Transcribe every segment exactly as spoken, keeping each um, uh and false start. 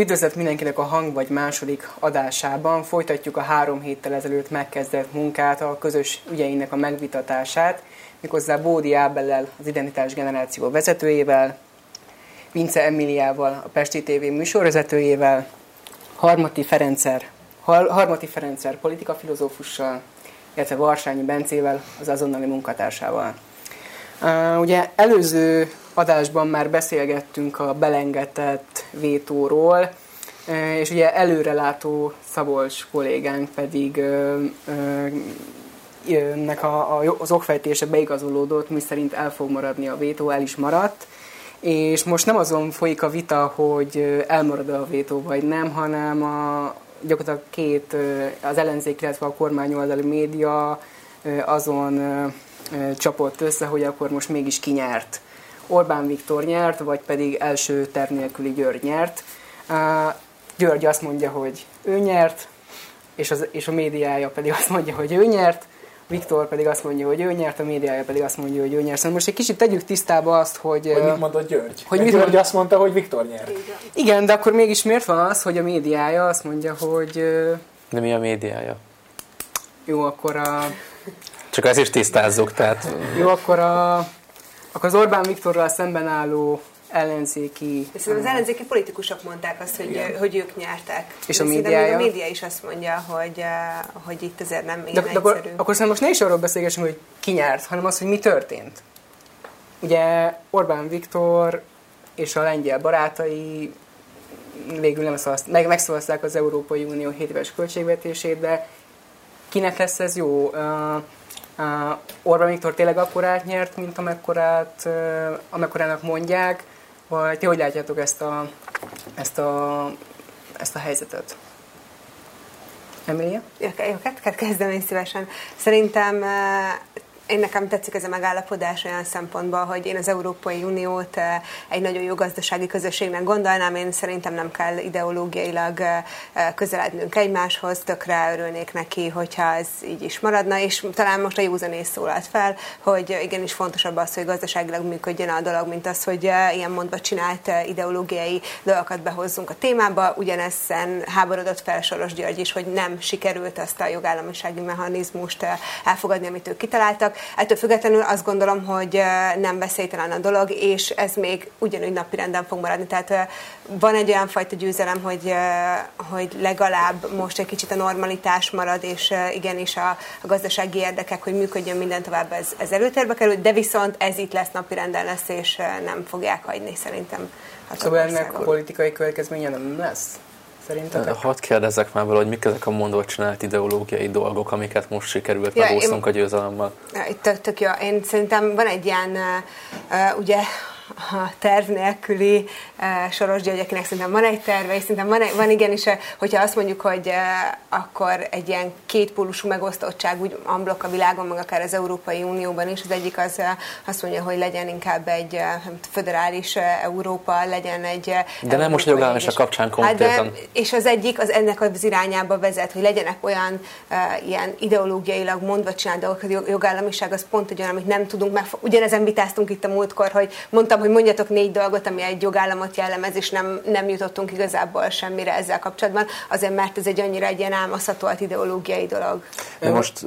Üdvözlet mindenkinek a Hang vagy második adásában. Folytatjuk a három héttel ezelőtt megkezdett munkát, a közös ügyeinek a megvitatását, méghozzá Bódi Ábellel, az Identitás Generáció vezetőjével, Vince Emiliával, a Pesti té vé műsorvezetőjével, Harmati Ferencsel, Harmati Ferencsel politikafilozófussal, illetve Varsányi Bencével, az Azonnali munkatársával. Uh, ugye előző adásban már beszélgettünk a belengedett vétóról, és ugye előrelátó Szabolcs kollégánk pedig ö, ö, ennek a, a, az okfejtése beigazolódott, miszerint el fog maradni a vétó, el is maradt, és most nem azon folyik a vita, hogy elmarad a vétó vagy nem, hanem a, gyakorlatilag két, az ellenzék, illetve a kormányoldali média azon csapott össze, hogy akkor most mégis ki nyert. Orbán Viktor nyert, vagy pedig első terv nélküli György nyert. Uh, György azt mondja, hogy ő nyert, és, az, és a médiája pedig azt mondja, hogy ő nyert, Viktor pedig azt mondja, hogy ő nyert, a médiája pedig azt mondja, hogy ő nyert. Szóval most egy kicsit tegyük tisztába azt, hogy... Hogy mit mondott György? Hogy György mond... azt mondta, hogy Viktor nyert. Igen. Igen, de akkor mégis miért van az, hogy a médiája azt mondja, hogy... De mi a médiája? Jó, akkor a... Csak ezt is tisztázzuk, tehát... Jó, akkor a... Akkor az Orbán Viktorral szemben álló ellenzéki... Szerintem az ellenzéki politikusok mondták azt, hogy, hogy ők nyertek. És a médiája? A média is azt mondja, hogy, hogy itt azért nem ilyen egyszerű. Akkor, akkor szerintem most ne is arról beszélgessünk, hogy ki nyert, hanem az, hogy mi történt. Ugye Orbán Viktor és a lengyel barátai végül nem szavazták, meg, megszavazták az Európai Unió hét éves költségvetését, de kinek lesz ez jó? Uh, Orbán Viktor tényleg akkorát nyert, mint amekkorát, uh, amekkorának mondják, vagy ti hogy látjátok ezt a, ezt a, ezt a helyzetet? Emilia? Jókat kezdem én szívesen. Szerintem uh, én nekem tetszik ez a megállapodás olyan szempontból, hogy én az Európai Uniót egy nagyon jó gazdasági közösségnek gondolnám, én szerintem nem kell ideológiailag közelednünk egymáshoz, tökre örülnék neki, hogyha ez így is maradna, és talán most a józanész szólalt fel, hogy igenis fontosabb az, hogy gazdaságilag működjön a dolog, mint az, hogy ilyen mondva csinált ideológiai dolgokat behozzunk a témába, ugyanezen háborodott fel Soros György is, hogy nem sikerült azt a jogállamisági mechanizmust elfogadni, amit ők kitaláltak. Ettől függetlenül azt gondolom, hogy nem veszélytelen a dolog, és ez még ugyanúgy napirenden fog maradni. Tehát van egy olyan fajta győzelem, hogy, hogy legalább most egy kicsit a normalitás marad, és igenis a, a gazdasági érdekek, hogy működjön minden tovább, ez, ez előtérbe kerül, de viszont ez itt lesz, napirenden lesz, és nem fogják hagyni szerintem. Szóval ennek a politikai következménye nem lesz? Szerintetek? Hadd kérdezzek már valahogy, mik ezek a mondva csinált ideológiai dolgok, amiket most sikerült ja, megúsznunk a győzelemmel. Tök, tök jó. Én szerintem van egy ilyen, uh, ugye, a terv nélküli uh, Soros György, akinek szerintem van egy terve, és szerintem van, van igenis, hogyha azt mondjuk, hogy uh, akkor egy ilyen kétpólusú megosztottság, úgy amblok a világon, meg akár az Európai Unióban is, az egyik az uh, azt mondja, hogy legyen inkább egy uh, föderális uh, Európa, legyen egy... Uh, de nem most jogállás a kapcsán konkrétan. És az egyik, az ennek az irányába vezet, hogy legyenek olyan uh, ilyen ideológiailag mondva csinált dolgok, hogy jogállamiság az pont egy olyan, amit nem tudunk meg. Ugyanezen vitáztunk itt a múltkor, hogy mondtam, hogy mondjatok négy dolgot, ami egy jogállamot jellemez, és nem, nem jutottunk igazából semmire ezzel kapcsolatban, azért mert ez egy annyira egy ilyen álmaszatolt ideológiai dolog. De most,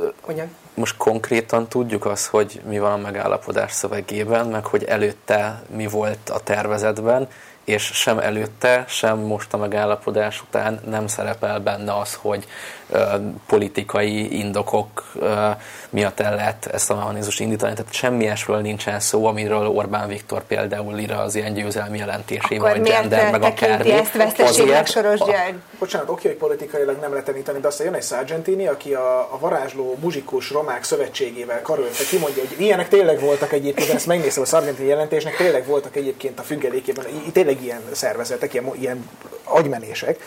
most konkrétan tudjuk azt, hogy mi van a megállapodás szövegében, meg hogy előtte mi volt a tervezetben, és sem előtte, sem most a megállapodás után nem szerepel benne az, hogy ö, politikai indokok ö, miatt el lehet ezt a mechanizmust indítani. Tehát semmi esről nincsen szó, amiről Orbán Viktor például ír az ilyen győzelmi jelentésében, hogy gender, meg akármi. Ezt veszteségnek Soros György? A... Bocsánat, oké, hogy politikailag nem lehet említeni, de aztán jön egy Sargentini, aki a, a varázsló muzsikus romák szövetségével karöltve kimondja, hogy ilyenek tényleg voltak egyébként, ezt megnéztem a Sargentini jelentésnek, tényleg voltak egyébként a függelékében, tényleg ilyen szervezetek, ilyen, ilyen agymenések,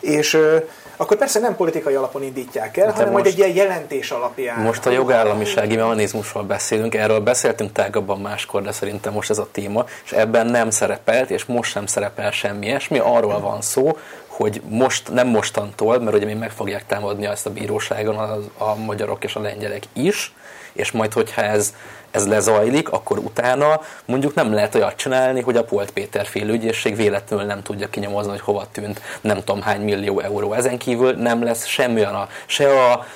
és euh, akkor persze nem politikai alapon indítják el, de hanem most, majd egy ilyen jelentés alapján. Most a jogállamisági mechanizmusról beszélünk, erről beszéltünk tágabban máskor, de szerintem most ez a téma, és ebben nem szerepelt, és most sem szerepel semmi ilyesmi, arról van szó, hogy most, nem mostantól, mert ugye még meg fogják támadni ezt a bíróságon a, a magyarok és a lengyelek is, és majd, hogyha ez, ez lezajlik, akkor utána mondjuk nem lehet olyat csinálni, hogy a Polt Péter féle ügyészség véletlenül nem tudja kinyomozni, hogy hova tűnt nem tudom hány millió euró. Ezen kívül nem lesz semmilyen, a, se a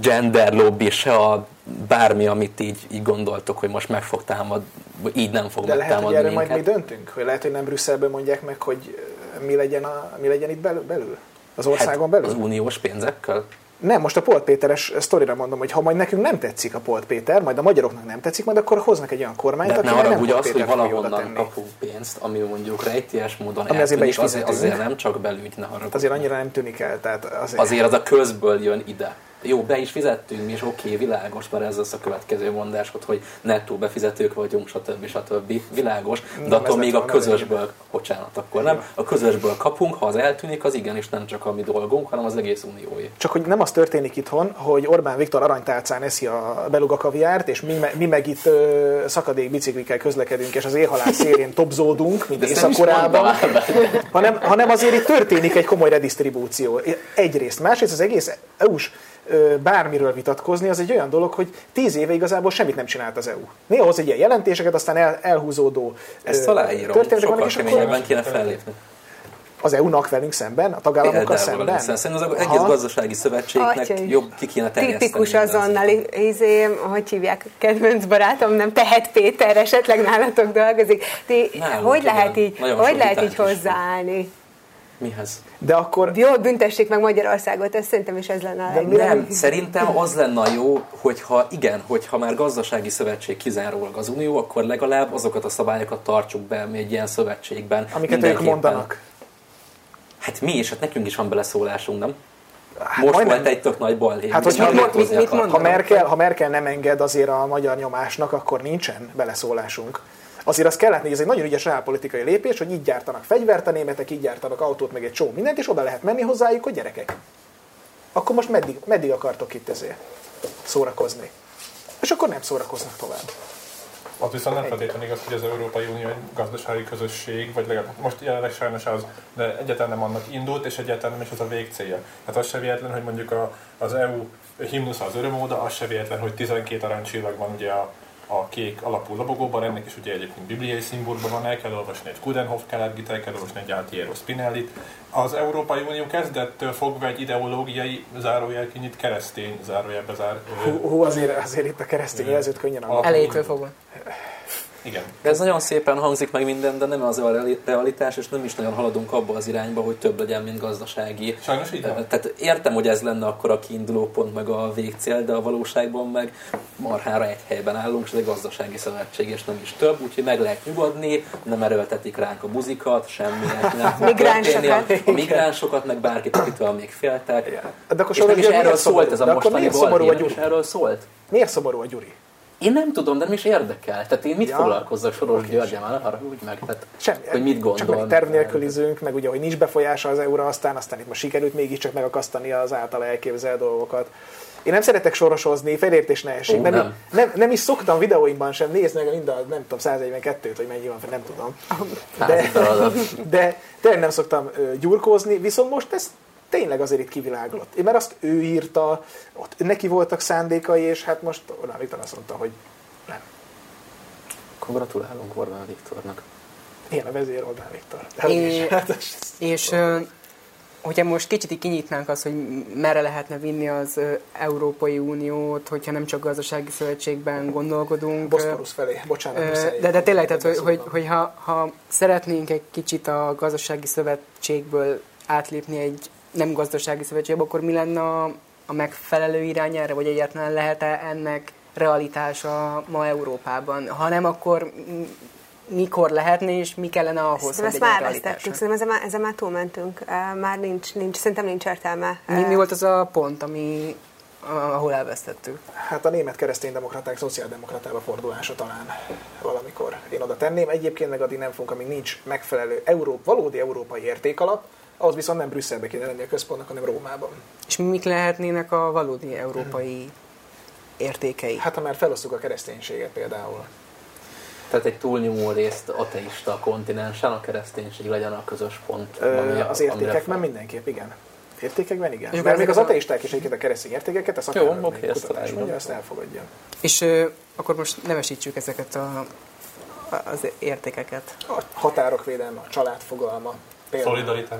gender lobby, se a bármi, amit így, így gondoltok, hogy most meg fog támadni, így nem fog megtámadni. De lehet, hogy erről minket. Majd mi döntünk? Hogy lehet, hogy nem Brüsszelből mondják meg, hogy mi legyen, a, mi legyen itt belül? belül? Az országon hát belül? Az uniós pénzekkel? Nem, most a Polt Péteres sztorira mondom, hogy ha majd nekünk nem tetszik a Polt Péter, majd a magyaroknak nem tetszik, majd akkor hoznak egy olyan kormányt, aki nem Polt Péter. De az, hogy valahonnan kapunk pénzt, ami mondjuk rejtélyes módon eltűnik, azért, is azért, azért nem csak belügy, ne haragudj. Azért annyira nem tűnik el. Tehát azért. azért az a közből jön ide. Jó, be is fizettünk mi, és oké, okay, világos, mert ez lesz a következő mondásod, hogy nettó befizetők vagyunk, stb. stb. Világos, de nem, attól még a közösből, bocsánat, akkor nem, a közösből kapunk, ha az eltűnik, az igenis nem csak a mi dolgunk, hanem az egész uniói. Csak hogy nem az történik itthon, hogy Orbán Viktor aranytálcán eszi a beluga kaviárt, és mi, me, mi meg itt ö, szakadék biciklikkel közlekedünk, és az éhhalál szélén topzódunk, mint északkorában, hanem, hanem azért itt történik egy komoly redistribúció. Egyrészt, másrészt az egész é u-s bármiről vitatkozni, az egy olyan dolog, hogy tíz éve igazából semmit nem csinált az é u. Néha hoz egy ilyen jelentéseket, aztán el, elhúzódó ezt aláírom, sokkal keményebben kéne fellépni. Az é u-nak velünk szemben, a tagállamokkal szemben? Szerintem az egész aha. gazdasági szövetségnek Atyai. Jobb ki kéne terjeszteni. Tipikus azonnali, izé, hogy hívják, kedvenc barátom, nem tehet Péter, esetleg nálatok dolgozik. Ti, nálunk, hogy igen. lehet így, hogy lehet így hozzáállni? Mihez? De akkor... Jól büntessék meg Magyarországot, ez szerintem is ez lenne a legjobb. Nem, szerintem az lenne jó, hogyha igen, hogyha már gazdasági szövetség kizárólag az Unió, akkor legalább azokat a szabályokat tartsuk be, mi egy ilyen szövetségben. Amiket ők mondanak. Hát mi is, hát nekünk is van beleszólásunk, nem? Hát most majdnem. Volt egy tök nagy balhé. Hát, hogy mit, mit, mit ha, Merkel, ha Merkel nem enged azért a magyar nyomásnak, akkor nincsen beleszólásunk. Azért azt kell látni, hogy ez egy nagyon ügyes reálpolitikai lépés, hogy így gyártanak fegyvert a németek, így gyártanak autót, meg egy csomó mindent, és oda lehet menni hozzájuk, hogy gyerekek. Akkor most meddig, meddig akartok itt ezért szórakozni? És akkor nem szórakoznak tovább. Az viszont nem feltétlenül igaz, hogy az Európai Unió egy gazdasági közösség, vagy legalább most jelenleg sajnos az, de egyáltalán nem annak indult, és egyáltalán nem is az a végcélja. Hát az se véletlen, hogy mondjuk a, az é u himnusza az örömóda, az se véletlen, hogy tizenkét aranycsillag van ugye a, a kék alapú lobogóban, ennek is ugye egyébként bibliai szimbólban van, el kell olvasni egy Coudenhove-Kalergit, el kell olvasni egy Altiero Spinellit. Az Európai Unió kezdettől fogva egy ideológiai zárójel kinyit keresztény zárójel bezár. Hú, hú azért, azért itt a keresztény jelzőt könnyen alapul. Elétől fogva. Igen. De ez nagyon szépen hangzik meg minden, de nem az a realitás, és nem is nagyon haladunk abba az irányba, hogy több legyen, mint gazdasági. Sajnos így van. Tehát értem, hogy ez lenne akkor a kiinduló pont, meg a végcél, de a valóságban meg marhára egy helyben állunk, és ez egy gazdasági szövetség, és nem is több, úgyhogy meg lehet nyugodni, nem erőltetik ránk a buzikat, semminek nem fog történni. A migránsokat, meg bárkit, akitől még féltek. De akkor és nem is erről szólt ez a mostani valami, nem is erről szólt. Miért szomorú a Gyuri? Én nem tudom, de nem is érdekel. Tehát én mit ja. foglalkozzak Soros Györgyel, már arra úgy meg, tehát, sem, hogy mit gondol. Csak meg terv nélkülizünk, meg ugye, hogy nincs befolyása az é u-ra, aztán, aztán itt most sikerült mégiscsak megakasztani az általa elképzelt dolgokat. Én nem szeretek sorosozni, felértés ne essék. Ó, nem, nem. Nem, nem is szoktam videóimban sem nézni, meg mind a, nem tudom, száznegyvenkettőt, hogy mennyi van, nem tudom. De, de tényleg nem szoktam gyurkózni, viszont most ez tényleg azért itt kiviláglott. Én, mert azt ő írta, ott neki voltak szándékai, és hát most Orbán Viktor azt mondta, hogy nem. Akkor gratulálunk Orbán Viktornak. Én a vezér Orbán Viktor. É, hát, és ö, hogyha most kicsit kinyitnánk azt, hogy merre lehetne vinni az Európai Uniót, hogyha nem csak gazdasági szövetségben gondolkodunk. Boszporusz felé, bocsánat. Ö, de, de tényleg, tehát, hogy, hogy, hogy ha, ha szeretnénk egy kicsit a gazdasági szövetségből átlépni egy nem gazdasági szövetségben, akkor mi lenne a, a megfelelő irányára, vagy egyáltalán lehet-e ennek realitása ma Európában? Ha nem, akkor mikor lehetne, és mi kellene ahhoz, hogy legyen realitása? Ezt már vesztettük, szerintem ezzel, ezzel már túlmentünk. Már nincs, nincs, szerintem nincs értelme. Mi, mi volt az a pont, ami, ahol elvesztettük? Hát a német kereszténydemokraták szociáldemokratába fordulása talán valamikor. Én oda tenném, egyébként meg addig nem fogunk, amíg nincs megfelelő Európa, valódi európai értékalap, ahhoz viszont nem Brüsszelbe kéne lenni a központnak, hanem Rómában. És mik lehetnének a valódi európai hmm. értékei? Hát ha már felosztjuk a kereszténységet például. Tehát egy túlnyomó részt ateista kontinensen a kereszténység legyen a közös pont. Ö, ami, az értékek már mindenképp, igen. értékekben, igen. Jó, mert még az ateisták is egyébként a keresztény értékeket, ezt jó, oké, ezt kutatás mondja, ezt elfogadja. És ö, akkor most nevesítsük ezeket a, az értékeket. A határok védelme, a család fogalma. Például. Szolidaritás.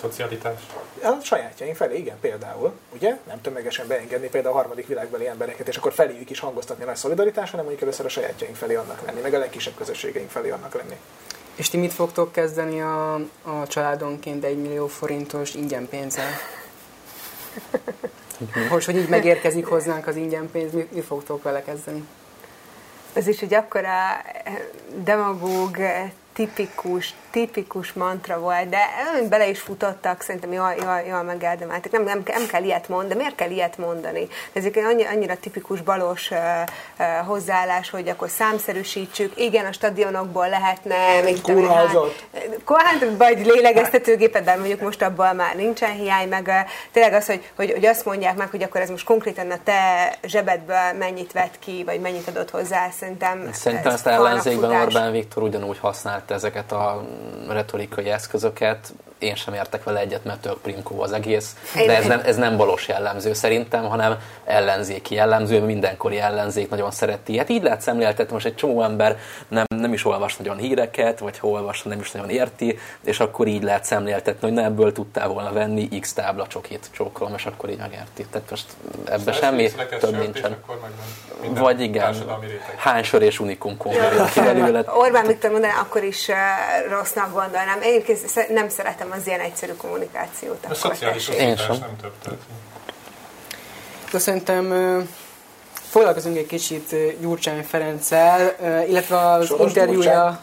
Szocialitás. A sajátjaink felé, igen, például, ugye? Nem tömegesen beengedni például a harmadik világbeli embereket, és akkor feléjük is hangoztatni a szolidaritás, hanem mondjuk először a sajátjaink felé annak lenni, meg a legkisebb közösségeink felé annak lenni. És ti mit fogtok kezdeni a, a családonként egymillió forintos ingyen pénzzel? Most, hogy így megérkezik hozzánk az ingyen pénz, mi, mi fogtok vele kezdeni? Ez is egy akkora demagóg, tipikus, tipikus mantra volt, de bele is futottak, szerintem jól, jól, jól megérdemelték. Nem, nem, nem kell ilyet mondani, de miért kell ilyet mondani? Ez egy annyira, annyira tipikus balos uh, uh, hozzáállás, hogy akkor számszerűsítsük, igen, a stadionokból lehetne... Kórházat! Kórházat, vagy lélegeztetőgépet, bár mondjuk most abban már nincsen hiány, meg uh, tényleg az, hogy, hogy, hogy azt mondják meg, hogy akkor ez most konkrétan a te zsebedből mennyit vett ki, vagy mennyit adott hozzá, szerintem... Szerintem ezt ellenzékben Orbán Viktor ugyanúgy használt ezeket a retorikai eszközöket. Én sem értek vele egyet, mert tök primkó az egész, de ez nem, ez nem balos jellemző szerintem, hanem ellenzéki jellemző, mindenkori ellenzék nagyon szereti. Hát így lehet szemléltetni, most egy csomó ember nem, nem is olvas nagyon híreket, vagy ha olvas, nem is nagyon érti, és akkor így lehet szemléltetni, hogy na ebből tudtál volna venni X tábla csokit, csókolom, és akkor így megérti. Tehát most ebben semmi több nincsen. Vagy igen, hány sör és unikum konverül ki belőle. Orbán Viktor mondaná, akkor is rossznak gondolnám. Én nem szeretem az ilyen egyszerű kommunikációt. A szociális osztás nem több történik. Szerintem foglalkozunk egy kicsit Gyurcsány Ferenccel, illetve az interjúja,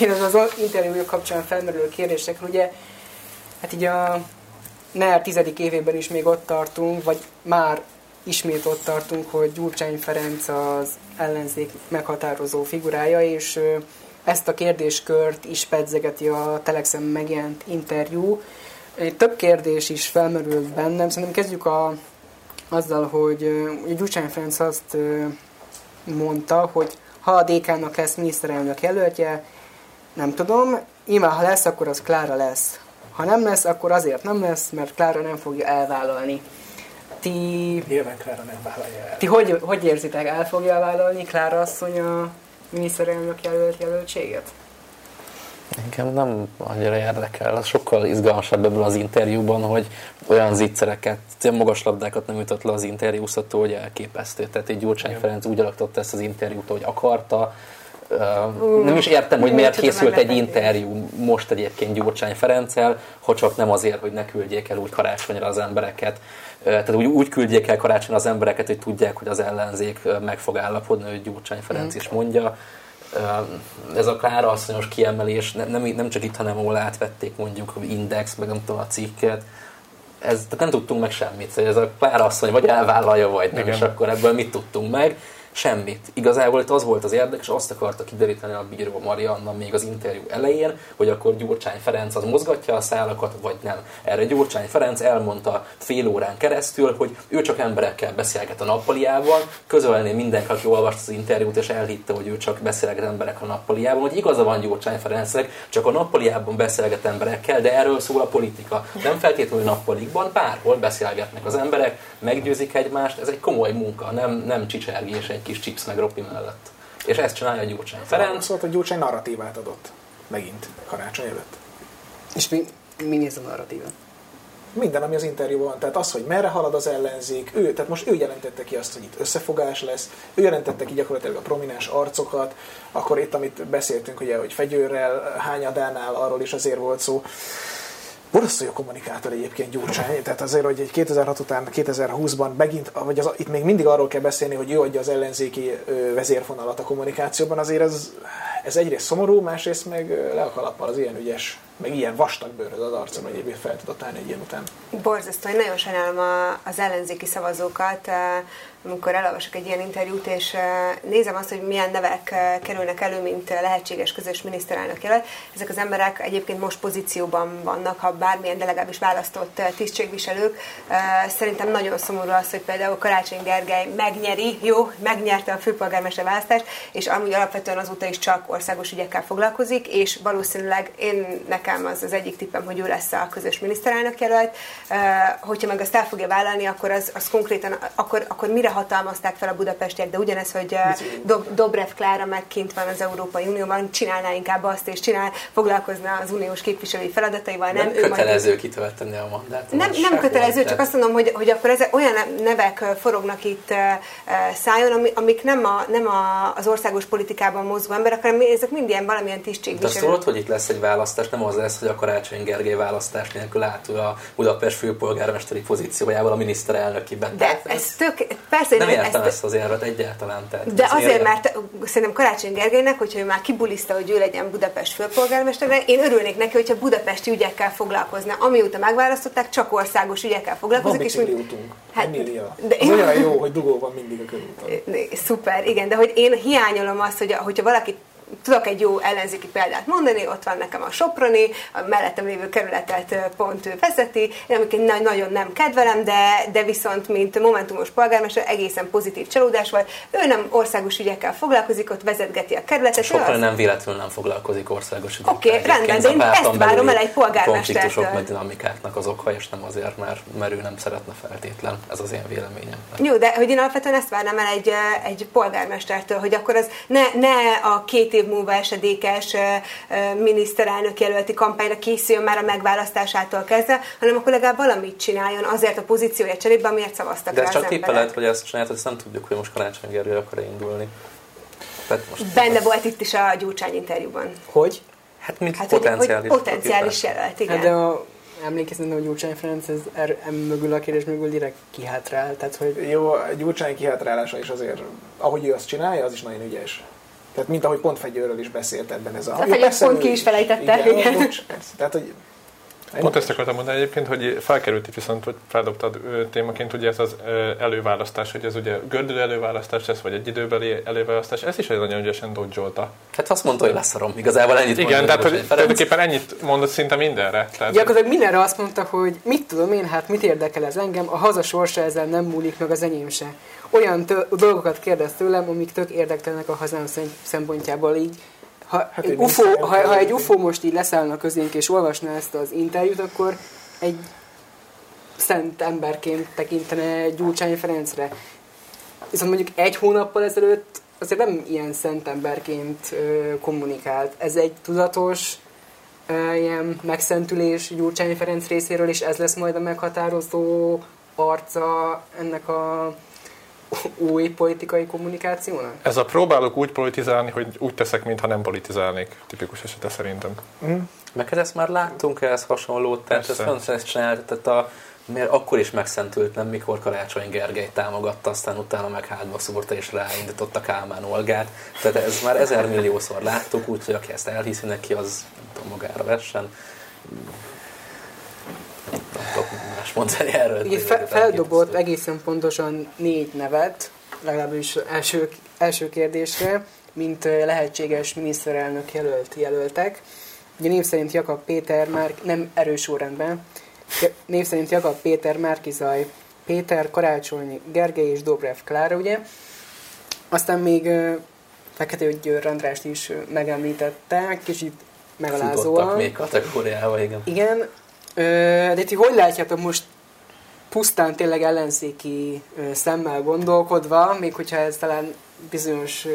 illetve az interjúja kapcsán felmerülő kérdésekről. Ugye, hát így a NER tizedik évében is még ott tartunk, vagy már ismét ott tartunk, hogy Gyurcsány Ferenc az ellenzék meghatározó figurája, és ezt a kérdéskört is pedzegeti a Telexen megjelent interjú. Több kérdés is felmerült bennem. Szerintem kezdjük a, azzal, hogy Gyurcsány Ferenc azt mondta, hogy ha a dé ká-nak lesz miniszterelnök jelöltje, nem tudom, imá ha lesz, akkor az Klára lesz. Ha nem lesz, akkor azért nem lesz, mert Klára nem fogja elvállalni. Ti... Nyilván Klára nem vállalja el. Ti hogy, hogy érzitek? El fogja vállalni Klára asszony a miniszterelnök jelölt jelöltséget? Engem nem annyira érdekel. Az sokkal izgalmasabb ebből az interjúban, hogy olyan zicsereket, olyan magas labdákat nem ütött le az interjúztató, hogy elképesztő. Tehát egy Gyurcsány Ferenc úgy alakította ezt az interjút, hogy akarta. Uh, nem is értem, hogy miért készült egy interjú most egyébként Gyurcsány Ferenccel, ha csak nem azért, hogy ne küldjék el úgy karácsonyra az embereket. Tehát úgy, úgy küldjék el karácsonyra az embereket, hogy tudják, hogy az ellenzék meg fog állapodni, hogy Gyurcsány Ferenc mm. is mondja. Ez a Klára asszonyos kiemelés, nem, nem csak itt, hanem ahol átvették mondjuk Index, meg nem tudom a cikket. Ez, tehát nem tudtunk meg semmit. Ez a Klára asszony vagy elvállalja, vagy nem, igen. És akkor ebből mit tudtunk meg? Semmit. Igazából itt az volt az érdekes, azt akarta kideríteni a bíró Marianna még az interjú elején, hogy akkor Gyurcsány Ferenc az mozgatja a szálakat, vagy nem. Erre Gyurcsány Ferenc elmondta fél órán keresztül, hogy ő csak emberekkel beszélget a nappaliában, közölné mindenki, aki olvasta az interjút, és elhitte, hogy ő csak beszélget emberek a nappaliában, hogy igaza van Gyurcsány Ferencnek, csak a nappaliában beszélget emberekkel, de erről szól a politika. Nem feltétlenül nappalikban, bárhol beszélgetnek az emberek, meggyőzik egymást, ez egy komoly munka, nem, nem csicsergés egy kis chips meg ropi mellett. És ezt csinálja Gyurcsány Ferenc. Szóval, hogy Gyurcsány narratívát adott. Megint. Karácsony előtt. És mi, mi ez a narratíva? Minden, ami az interjúban van. Tehát az, hogy merre halad az ellenzék. Ő, tehát most ő jelentette ki azt, hogy itt összefogás lesz. Ő jelentette ki gyakorlatilag a prominens arcokat. Akkor itt, amit beszéltünk, ugye, hogy Fegyőrrel, Hányadánál, arról is azért volt szó. Borzasztó jó kommunikátor egyébként Gyurcsány, tehát azért, hogy egy kétezer-hat után, kétezer-húszban megint, vagy az, itt még mindig arról kell beszélni, hogy ő adja az ellenzéki vezérfonalat a kommunikációban, azért ez, ez egyrészt szomorú, másrészt meg le a kalappal az ilyen ügyes, meg ilyen vastag bőröd az arcon, hogy egyébként fel tudott állni egy ilyen után. Borzasztó, én nagyon sajnálom az ellenzéki szavazókat, amikor elolvasok egy ilyen interjút, és nézem azt, hogy milyen nevek kerülnek elő, mint lehetséges közös miniszterelnök jelölt. Ezek az emberek egyébként most pozícióban vannak, ha bármilyen, de legalábbis választott tisztségviselők. Szerintem nagyon szomorú az, hogy például Karácsony Gergely megnyeri, jó, megnyerte a főpolgármester választást, és amúgy alapvetően azóta is csak országos ügyekkel foglalkozik, és valószínűleg én nekem az az egyik tippem, hogy ő lesz a közös miniszterelnök jelölt. Hogyha meg azt el fogja vállalni, akkor az, az konkrétan, akkor, akkor mire hatalmazták fel a budapestiek, de ugyanez, hogy Dob- Dobrev Klára meg kint van az Európai Unióban, csinálná inkább azt, és csinál, foglalkozna az uniós képviselői feladataival. Nem, nem ő kötelező majd... kitölteni a mandátumot. Nem, nem kötelező, volt, csak azt mondom, hogy, hogy akkor ezek olyan nevek forognak itt szájon, amik nem, a, nem a, az országos politikában mozgó emberek, hanem ezek mind ilyen valamilyen tisztségviselők. De szólt, hogy itt lesz egy választás, nem az lesz, hogy a Karácsony Gergely választás nélkül átul a Budapest főpolgármesteri pozíciójával a miniszterelnökiben. De tehát, ez tök, persze, nem értem ezt, ezt az érvet egyáltalán. Tehát, de azért, érve. Mert szerintem Karácsony Gergelynek, hogyha ő már kibuliszta, hogy ő legyen Budapest főpolgármestere, én örülnék neki, hogyha budapesti ügyekkel foglalkozna. Amióta megválasztották, csak országos ügyekkel foglalkozik. Van és mi útunk. Hát, Emilia. De én... olyan jó, hogy dugó van mindig a körúton. Szuper, igen, de hogy én hiányolom azt, hogy hogyha valaki tudok egy jó ellenzéki példát mondani, ott van nekem a soproni, a mellettem lévő kerületet pont ő vezeti, én amiket nagyon nem kedvelem, de, de viszont, mint momentumos polgármester, egészen pozitív csalódás volt. Ő nem országos ügyekkel foglalkozik, ott vezetgeti a kerületet. Soproni az... nem véletlenül nem foglalkozik országos ügyekkel. Oké, okay, rendben, de én ezt várom el egy polgármestertől. Konfliktusok meg dinamikáknak az oka, és nem azért, mert, mert ő nem szeretne feltétlen. Ez az én véleményem. Jó, de hogy én alapvetően ezt várnám el egy, egy polgármestertől, hogy akkor az ne, ne a két év múlva esedékes miniszterelnök jelölti kampányra készüljön már a megválasztásától kezdve, hanem akkor legalább valamit csináljon azért a pozíciója cserébe, amiért szavaztak. De ez csak tippeled, hogy ezt csinált, ezt nem tudjuk, hogy most Karácsony Gergely akar indulni. Most benne az... volt itt is a Gyurcsány interjúban. Hogy? Hát mint hát, potenciális. Hogy potenciális jelölt, igen. Hát de a... emlékeztem, hogy Gyurcsány Ferenc ez er, em mögül a kérdés mögül direkt kihátrál. Tehát, hogy... Jó, Gyurcsány kihátrálása is azért, ahogy ő azt csinálja, az is nagyon ügyes. Tehát mint ahogy pont Fegyőről is beszélt ebben ez a... A Fegyőt pont ki is felejtette. Igen, igen. Pont, tehát, hogy... Pont ezt akartam mondani egyébként, hogy felkerült itt viszont, hogy feldobtad témaként, ugye ez az előválasztás, hogy ez ugye gördülő előválasztás lesz, vagy egy időbeli előválasztás, ez is egy nagyon ügyesen dodge-olta. Hát azt mondta, hogy leszarom, igazából ennyit mondott. Igen, tehát hogy tulajdonképpen ennyit mondott szinte mindenre. Tehát... Gyakorlatilag mindenre azt mondta, hogy mit tudom én, hát mit érdekel ez engem, a haza sorsa ezzel nem múlik, meg az enyém se. Olyan tő- dolgokat kérdez tőlem, amik tök érdektelenek a hazám szempontjából így. Ha, hát egy ufó, ha, ha egy ufó most így leszállna közénk és olvasná ezt az interjút, akkor egy szent emberként tekintene Gyurcsány Ferencre. Viszont mondjuk egy hónappal ezelőtt azért nem ilyen szent emberként ö, kommunikált. Ez egy tudatos ö, ilyen megszentülés Gyurcsány Ferenc részéről, és ez lesz majd a meghatározó arca ennek a új politikai kommunikációnak? Ez a próbálok úgy politizálni, hogy úgy teszek, mintha nem politizálnék. Tipikus esete szerintem. Mm. Meg ezt már láttunk ehhez hasonlót, tehát ezt nem csinált, a mert akkor is megszentült, nem mikor Karácsony Gergely támogatta, aztán utána meg hátba szúrta és ráindította Kálmán Olgát. Tehát ez már ezer milliószor láttuk, úgyhogy aki ezt elhiszi neki, az nem tudom, magára vessen. Nem tudok más mondani erről. Így fe- feldobott egészen pontosan négy nevet, legalábbis első, első kérdésre, mint lehetséges miniszterelnök jelölt jelöltek. Ugye név szerint Jakab Péter, már nem erős sorrendben, név szerint Jakab Péter, Márki-Zay Péter, Karácsony Gergely és Dobrev Klára, ugye. Aztán még Fekete Győr Andrást is megemlítettek, kicsit megalázóan. Futottak még kategóriával, igen. Igen. De ti hogy látjátok most pusztán tényleg ellenzéki szemmel gondolkodva, még hogyha ez talán bizonyos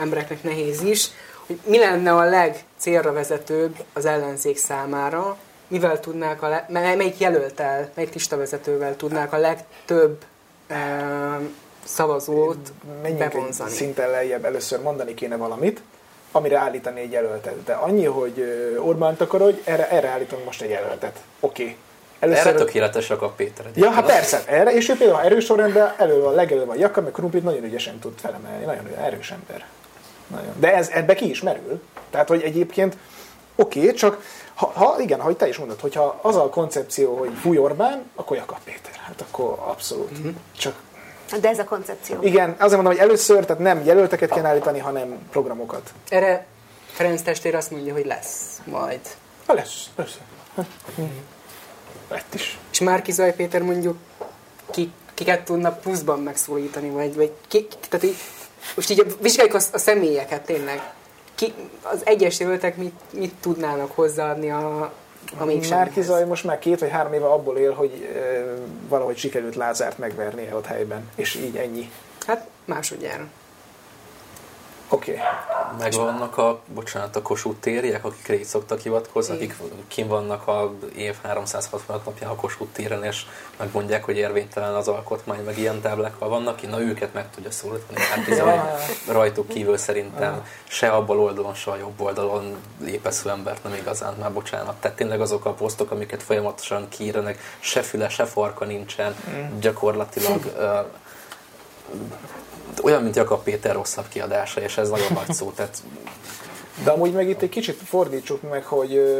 embereknek nehéz is, hogy mi lenne a legcélra vezetőbb az ellenzék számára, mivel tudnák a le- melyik jelöltel, melyik listavezetővel tudnák a legtöbb eh, szavazót menjünk bevonzani? Szinten lejjebb először mondani kéne valamit, amire állítani egy jelöltet. De annyi, hogy Orbánt akar, hogy erre, erre állítunk most egy jelöltet. Oké. Okay. Először... Erre tökéletes Jakab Péter. Ja, hát persze. Erre, és ő például erős sorrendben, elő van, legelő van Jakab, mert Krumplit nagyon ügyesen tud felemelni. Nagyon erős ember. Nagyon. De ez, ebbe ki is merül. Tehát, hogy egyébként oké, okay, csak ha, ha igen, ahogy te is mondod, hogyha az a koncepció, hogy fúj Orbán, akkor Jakab Péter. Hát akkor abszolút. Mm-hmm. Csak de ez a koncepció. Igen, azért mondom, hogy először, tehát nem jelölteket kell állítani, hanem programokat. Erre Ferenc testvér azt mondja, hogy lesz majd. Ha lesz, persze. Lett is. És Márki-Zay Péter mondjuk ki, kiket tudna pluszban megszólítani, vagy, vagy ki, tehát így, most így vizsgáljuk a, a személyeket tényleg. ki, az egyes jelöltek mit, mit tudnának hozzáadni a, a Márki-Zay most már két vagy három éve abból él, hogy e, valahogy sikerült Lázárt megvernie ott helyben, és így ennyi. Hát másodjára. Oké. Okay. Meg vannak a, bocsánat, a Kossuth tériek, akikre így szoktak hivatkozni, akik kim vannak a év háromszázhatvanöt napján a Kossuth téren, és megmondják, hogy érvénytelen az alkotmány, meg ilyen táblákkal vannak, ki, na őket meg tudja szólítani. Hát rajtuk kívül szerintem se a bal oldalon, se a jobb oldalon lépesző embert nem igazán, már bocsánat. Tehát tényleg azok a posztok, amiket folyamatosan kiírenek, se füle, se farka nincsen, gyakorlatilag... olyan, mint Jakab Péter rosszabb kiadása, és ez nagyon nagy szó. Tehát... De amúgy meg itt egy kicsit fordítsuk meg, hogy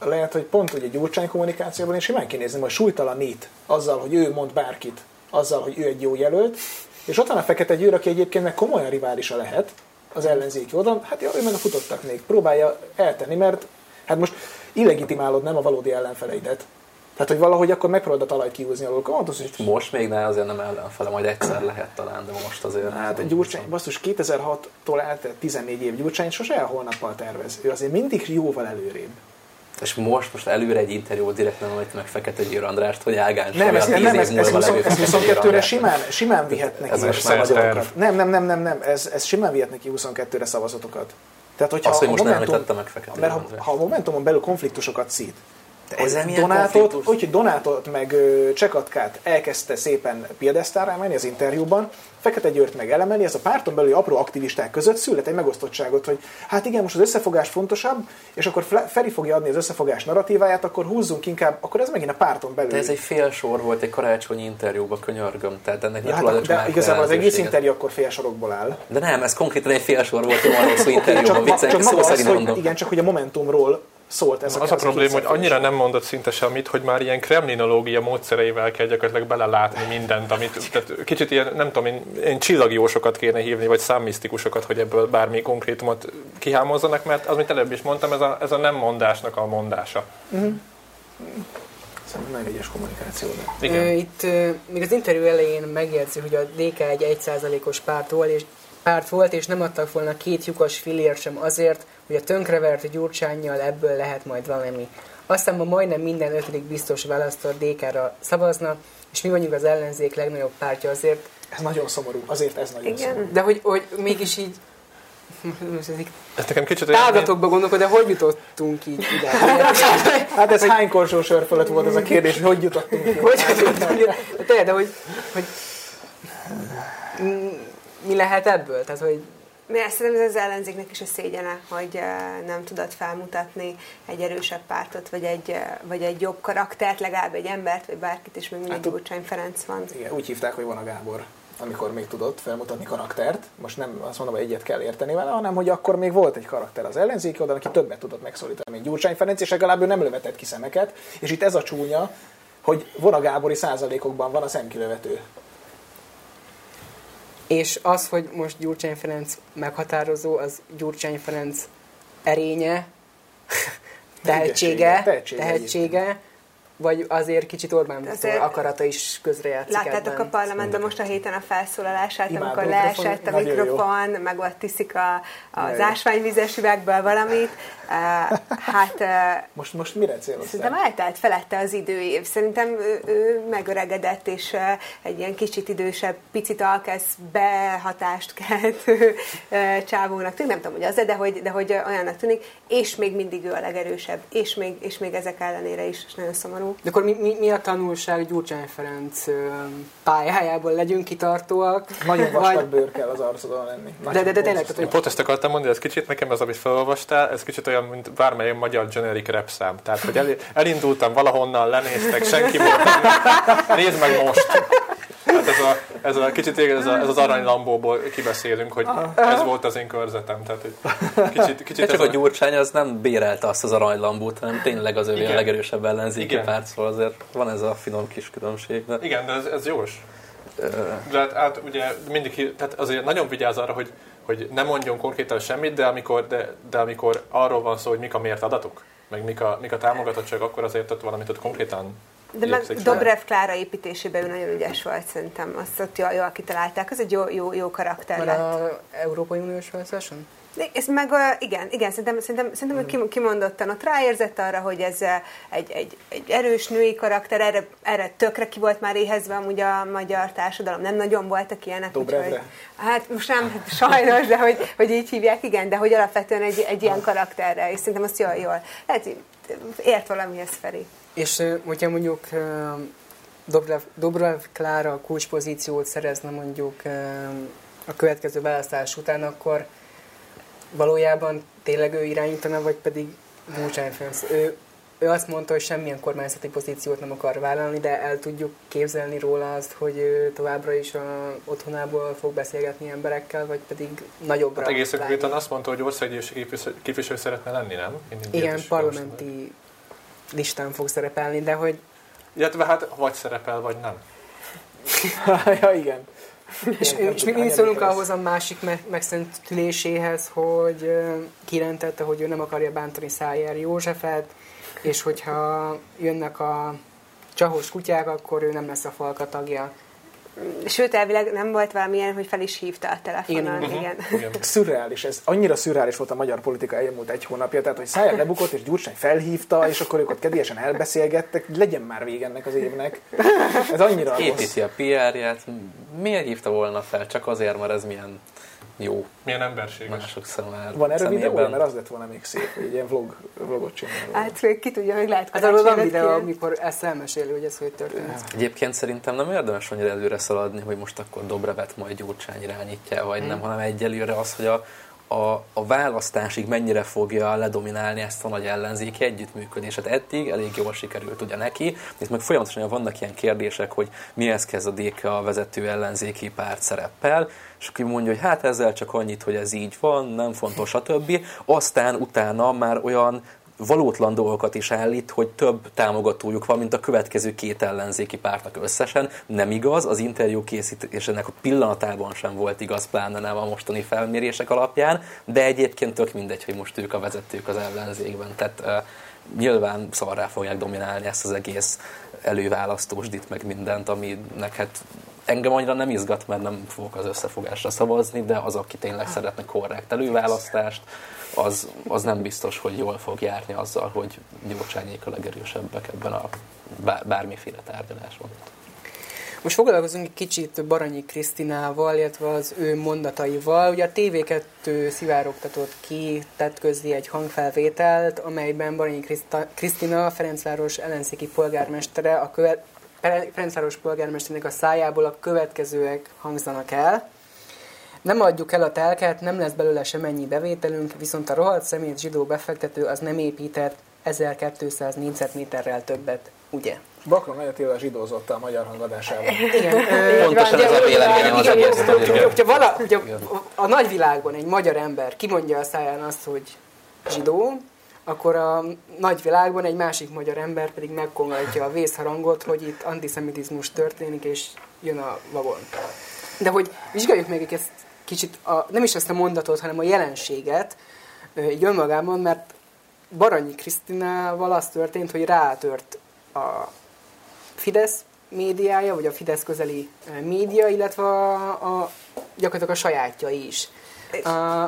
lehet, hogy pont ugye Gyurcsány kommunikációban én simán kinézném, hogy súlytalanít azzal, hogy ő mond bárkit, azzal, hogy ő egy jó jelölt, és ott van a Fekete Győr, aki egyébként meg komolyan riválisa lehet az ellenzéki oldalon, hát jó, ő meg a futottak még, próbálja eltenni, mert hát most illegitimálod nem a valódi ellenfeleidet. Tehát, hogy valahogy akkor megpróbálod a talajt kihúzni alól. Komatos, hogy... Most még ne, azért nem ellenfele, majd egyszer lehet talán, de most azért... Hát Gyurcsány, basszus, kétezer-hattól eltelt tizennégy év Gyurcsány sose el holnappal tervez. Ő azért mindig jóval előrébb. És most, most előre egy interjú, direkt nem majd meg Fekete Győr Andrást, hogy Ágán nem, ez, nem, ez, ez, ez huszonkettőre simán, simán vihet neki szavazatokat. Nem, nem, nem, nem, nem, ez, ez simán vihet neki huszonkettőre szavazatokat. Tehát, hogyha azt, hogy most Momentum, nem említette meg Fekete Győr Andrást. Ha a Momentumon belül konfliktusokat szít, Donátot, hogy Donátot meg Csekatkát elkezdte szépen piedesztálra menni az interjúban, Fekete Győrt meg elemeli, ez a párton belül apró aktivisták között szület egy megosztottságot, hogy hát igen, most az összefogás fontosabb, és akkor Feri fogja adni az összefogás narratíváját, akkor húzzunk inkább, akkor ez megint a párton belül. De ez egy fél sor volt egy karácsonyi interjúban, könyörgöm, tehát ennek ja, hát, de igazából az egész interjú akkor fél sorokból áll. De nem, ez konkrétan egy fél sor volt, arról szó interjúban, viccen, szó szerint mondom. Igen, csak hogy a Momentumról szólt ez. Az a, a probléma, hogy annyira nem mondott szinte semmit, hogy már ilyen kremlinológia módszereivel kell gyakorlatilag belelátni mindent, amit, tehát kicsit ilyen, nem tudom, én, én csillagjósokat kéne hívni, vagy számmisztikusokat, hogy ebből bármi konkrétumot kihámozzanak, mert az, amit előbb is mondtam, ez a, ez a nem mondásnak a mondása. Uh-huh. Szerintem nem egyes kommunikáció. Igen. Itt még az interjú elején megjegyzi, hogy a dé ká egy egy százalékos párt volt, és párt volt, és nem adtak volna két lyukas fillért sem azért, hogy a tönkrevert Gyurcsánnyal ebből lehet majd valami. Aztán ma majdnem minden ötödik biztos választó a dé ká-ra szavazna, és mi vagyunk az ellenzék legnagyobb pártja azért. Ez nagyon szomorú, azért ez nagyon igen. szomorú. De hogy, hogy mégis így tárgyatokba gondolkod, de hogy jutottunk így ide? Hát ez hány korsó sör fölött volt ez a kérdés, hogy hogy jutottunk ide? Hogy jutottunk ide? Te, de hogy... hogy mi lehet ebből? Tehát, hogy... Szerintem ez az ellenzéknek is a szégyene, hogy nem tudod felmutatni egy erősebb pártot, vagy egy, vagy egy jobb karaktert, legalább egy embert, vagy bárkit is, még mindig Gyurcsány Ferenc van. Igen, úgy hívták, hogy van a Gábor, amikor még tudott felmutatni karaktert. Most nem azt mondom, hogy egyet kell érteni vele, hanem hogy akkor még volt egy karakter az ellenzéki oldalon, aki többet tudott megszólítani, mint Gyurcsány Ferenc, és legalább ő nem lövetett ki szemeket. És itt ez a csúnya, hogy van a Gábori százalékokban van a szemkilövető. És az, hogy most Gyurcsány Ferenc meghatározó, az Gyurcsány Ferenc erénye, tehetsége, tehetsége, tehetsége vagy azért kicsit Orbán Viktor akarata is közrejátszik ebben. Láttátok a parlamentben most a héten a felszólalását, imádom, amikor leesett a mikrofon, meg ott tiszik a, az ásványvizes üvegből valamit. Hát, most, most mire céloztál? Szerintem eltelt felette az időév. Szerintem ő, ő megöregedett, és egy ilyen kicsit idősebb, picit alkesz behatást kelt csávónak tűnik. Nem tudom, hogy az-e, de hogy, de hogy olyannak tűnik. És még mindig ő a legerősebb. És még, és még ezek ellenére is nagyon szomorú. De akkor mi, mi, mi a tanulság Gyurcsány Ferenc pályájából? Legyünk kitartóak? Nagyon vastag bőr kell az arcodon lenni. De, de, de tényleg... Hogy... Pont ezt akartam mondani, ez kicsit nekem ez, amit felolvastál, ez kicsit olyan, mint bármely magyar generic rap szám. Tehát, hogy el, elindultam valahonnan, lenéztek, senki volt. Nézd meg most! Hát ez, a, ez a kicsit ez, a, ez az aranylambóból kibeszélünk, hogy ez volt az én körzetem. Tehát, kicsit, kicsit csak a Gyurcsány az nem bérelte azt az aranylambót, hanem tényleg az ő a legerősebb ellenzéki párt, szóval azért van ez a finom kis különbség. De... Igen, de ez, ez jós. De hát ugye mindig, tehát azért nagyon vigyáz arra, hogy hogy ne mondjon konkrétan semmit, de amikor, de, de amikor arról van szó, hogy mik a mért adatok, meg mik a, mik a támogatottság, akkor azért ott valamit ott konkrétan... De meg Dobrev Klára építésében nagyon ügyes volt, szerintem. Azt ott jól, jól kitalálták. Ez egy jó, jó, jó karakter lett. Már az Európai Uniós választáson? És meg igen, igen, szerintem, szerintem, szerintem kimondottan ott ráérzett arra, hogy ez egy, egy, egy erős női karakter, erre, erre tökre ki volt már éhezve amúgy a magyar társadalom, nem nagyon voltak ilyenek. Úgyhogy, hát most nem, sajnos, de hogy, hogy így hívják, igen, de hogy alapvetően egy, egy ilyen karakterre, és szerintem azt jól, jól. Hát ért valamihez, Feri. És hogyha mondjuk Dobrev, Dobrev Klára kulcspozíciót szerezne mondjuk a következő választás után, akkor valójában tényleg ő irányítana, vagy pedig Gyurcsány Ferenc? Ő, ő azt mondta, hogy semmilyen kormányzati pozíciót nem akar vállalni, de el tudjuk képzelni róla azt, hogy ő továbbra is a otthonából fog beszélgetni emberekkel, vagy pedig nagyobbra. Hát egész konkrétan azt mondta, hogy országgyűlési képviselő, képviselő szeretne lenni, nem? Igen, parlamenti képviselő listán fog szerepelni, de hogy... Illetve hát vagy szerepel, vagy nem. Ja, igen. És, és még mindig szólunk ahhoz a másik me- megszentüléséhez, hogy uh, kijelentette, hogy ő nem akarja bántani Szájer Józsefet, és hogyha jönnek a csahos kutyák, akkor ő nem lesz a falka tagja. Sőt, elvileg nem volt valamilyen, hogy fel is hívta a telefonon. Igen. Igen. Igen. Szürreális, ez annyira szürreális volt a magyar politika elmúlt egy hónapja, tehát hogy Szájer lebukott, és Gyurcsány felhívta, és akkor ők ott kedélyesen elbeszélgettek, legyen már vége ennek az évnek. Ez annyira rossz. Építi a pé er-ját, miért hívta volna fel? Csak azért, mert ez milyen jó. Milyen emberséges. Mások szemben. Van erről videó, mert az lett volna még szép, hogy ilyen vlog, vlogot csinálni. Hát még ki tudja, hogy lehet. Hát arról van videó, amikor ezt elmeséli, hogy ez hogy történt. Egyébként szerintem nem érdemes annyira előre szaladni, hogy most akkor Dobrevet majd Gyurcsány irányítja, vagy hmm. nem, hanem egyelőre az, hogy a, a, a választásig mennyire fogja ledominálni ezt a nagy ellenzéki együttműködést. Hát eddig elég jól sikerült ugye neki, és meg folyamatosan vannak ilyen kérdések, hogy mihez kezd a dé ká a vezető ellenzéki párt szereppel, és aki mondja, hogy hát ezzel csak annyit, hogy ez így van, nem fontos, stb. Aztán utána már olyan valótlan dolgokat is állít, hogy több támogatójuk van, mint a következő két ellenzéki pártnak összesen. Nem igaz, az interjú készítésének a pillanatában sem volt igaz, pláne nem a mostani felmérések alapján, de egyébként tök mindegy, hogy most ők a vezetők az ellenzékben. Tehát uh, nyilván szarrá fogják dominálni ezt az egész előválasztósdit, meg mindent, aminek hát engem annyira nem izgat, mert nem fogok az összefogásra szavazni, de az, aki tényleg szeretne korrekt előválasztást, az, az nem biztos, hogy jól fog járni azzal, hogy Gyurcsányék a legerősebbek ebben a bármiféle tárgyalásban. Most foglalkozunk egy kicsit Baranyi Krisztinával, illetve az ő mondataival. Ugye a té vé kettő szivárogtatott ki, tett közé egy hangfelvételt, amelyben Baranyi Krisztina, Ferencváros ellenzéki polgármestere, a követ Ferencváros polgármesternek a szájából a következőek hangzanak el. Nem adjuk el a telket, nem lesz belőle semennyi bevételünk, viszont a rohadt szemét zsidó befektető az nem épített ezerkétszáz négyzetméterrel többet, ugye? Bakron nagyot éve zsidózott a magyar hangadásában. Igen. Pontosan ez a véleményem az egész. A nagyvilágban egy magyar ember kimondja a száján azt, hogy zsidó, akkor a nagyvilágban egy másik magyar ember pedig megkongatja a vészharangot, hogy itt antiszemitizmus történik, és jön a vagon. De hogy vizsgáljuk meg ezt kicsit, a, nem is ezt a mondatot, hanem a jelenséget így önmagában, mert Baranyi Krisztinával az történt, hogy rátört a Fidesz médiája, vagy a Fidesz közeli média, illetve a, a, gyakorlatilag a sajátja is. A,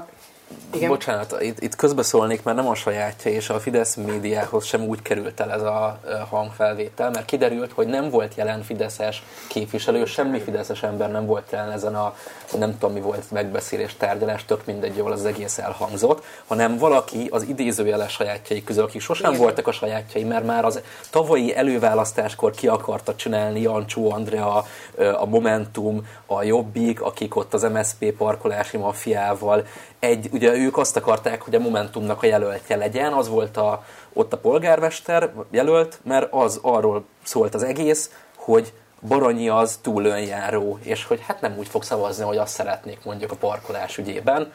igen. Bocsánat, itt, itt közbeszólnék, mert nem a sajátja, és a Fidesz médiához sem úgy került el ez a hangfelvétel, mert kiderült, hogy nem volt jelen fideszes képviselő, semmi fideszes ember nem volt jelen ezen a, nem tudom mi volt, megbeszélés, tárgyalás, tök mindegy, jól az egész elhangzott, hanem valaki az idézőjeles sajátjai közül, akik sosem voltak a sajátjai, mert már az tavalyi előválasztáskor ki akarta csinálni Jancsó Andrea, a Momentum, a Jobbik, akik ott az em es zé pé parkolási maffiával egy, ugye ők azt akarták, hogy a Momentumnak a jelöltje legyen, az volt a, ott a polgármester jelölt, mert az arról szólt az egész, hogy Baranyi az túl önjáró, és hogy hát nem úgy fog szavazni, hogy azt szeretnék mondjuk a parkolás ügyében,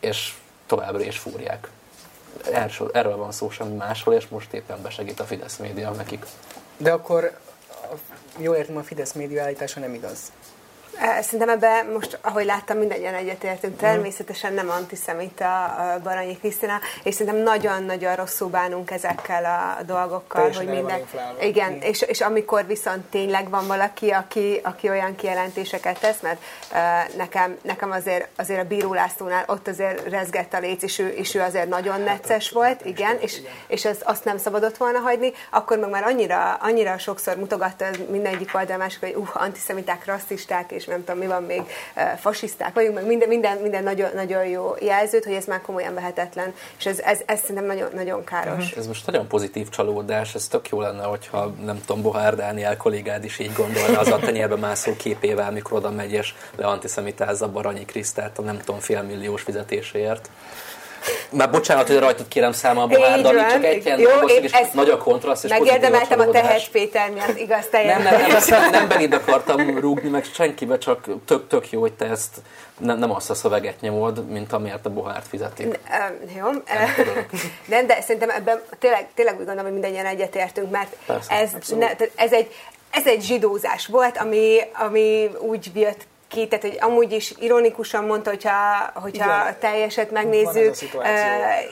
és továbbra is fúrják. Erről, erről van szó, semmi másról, és most éppen besegít a Fidesz média nekik. De akkor, jól értem, a Fidesz média állítása nem igaz. Szerintem ebben most, ahogy láttam, mindannyian egyetértünk. Természetesen nem antiszemita a Baranyi Krisztina, és szerintem nagyon-nagyon rosszul bánunk ezekkel a dolgokkal. Teljesen hogy minden. Igen, mm. és, és amikor viszont tényleg van valaki, aki, aki olyan kijelentéseket tesz, mert uh, nekem, nekem azért, azért a Bíró Lászlónál ott azért rezgett a léc, és ő, és ő azért nagyon necces volt, igen, és, és az, azt nem szabadott volna hagyni, akkor meg már annyira, annyira sokszor mutogatta mindegyik oldal másik, hogy uh, antiszemiták, rasszisták, és nem tudom, mi van még, fasiszták vagyunk, meg minden, minden, minden nagyon, nagyon jó jelzőt, hogy ez már komolyan vehetetlen, és ez, ez, ez szerintem nagyon, nagyon káros. Ez most nagyon pozitív csalódás, ez tök jó lenne, hogyha nem tudom, Bohár Dániel kollégád is így gondolna az a tenyérbe mászó képével, mikor oda megy és leantiszemitázza Baranyi Krisztát a nem tudom, félmilliós fizetéséért. Már bocsánat, hogy rajtad kérem számmal Bohár Dani, csak egy ilyen nagy a kontraszt és pozitív a csalódás. Megérdemeltem a Tehes Péter miatt, igaz, teljesen. Nem, nem, nem, nem beléd akartam rúgni, meg senkibe, csak tök, tök jó, hogy te ezt nem, nem azt a szöveget nyomod, mint amiért a Bohárt fizetik. Jó. Nem, de szerintem ebben tényleg, tényleg úgy gondolom, hogy mindannyian egyetértünk, mert persze, ez, ne, ez, egy, ez egy zsidózás volt, ami, ami úgy jött ki, tehát, hogy amúgy is ironikusan mondta, hogyha, hogyha a teljeset megnézzük. Uh,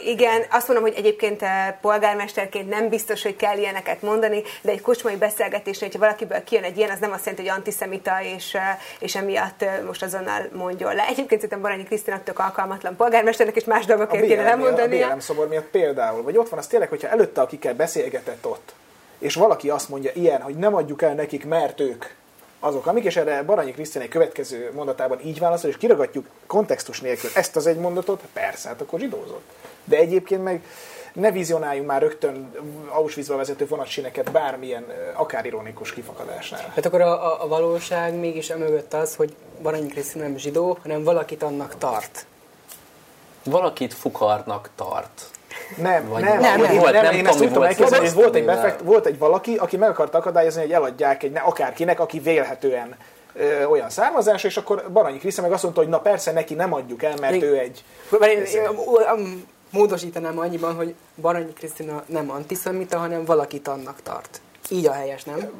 igen, azt mondom, hogy egyébként polgármesterként nem biztos, hogy kell ilyeneket mondani, de egy kocsmai beszélgetésnél, hogyha valakiből kijön egy ilyen, az nem azt jelenti, hogy antiszemita, és, és emiatt most azonnal mondjon le. Egyébként szerintem Baranyi Krisztinak tök alkalmatlan polgármesternek, és más dolgokért kéne lemondania. A bé el em szobor miatt például, vagy ott van az tényleg, hogyha előtte akikkel beszélgetett ott, és valaki azt mondja ilyen, hogy nem adjuk el nekik, mert ők azok, amik, és erre Baranyi Krisztina egy következő mondatában így válaszol, és kiragadjuk kontextus nélkül ezt az egy mondatot, persze, hát akkor zsidózott. De egyébként meg ne vizionáljunk már rögtön Auschwitzba vezető vonatsíneket bármilyen, akár ironikus kifakadásnál. Hát akkor a, a valóság mégis emögött az, hogy Baranyi Krisztina nem zsidó, hanem valakit annak tart. Valakit fukarnak tart. Nem, vagy nem, nem, nem, volt, nem, nem, én ezt tudtam elképzelni, volt egy, befekt, volt egy valaki, aki meg akarta akadályozni, hogy eladják egy, ne, akárkinek, aki vélhetően ö, olyan származás, és akkor Baranyi Kriszta meg azt mondta, hogy na persze, neki nem adjuk el, mert én, ő egy... Mert én, én, én módosítanám annyiban, hogy Baranyi Krisztina nem antiszemita, hanem valakit annak tart. Így a helyes, nem?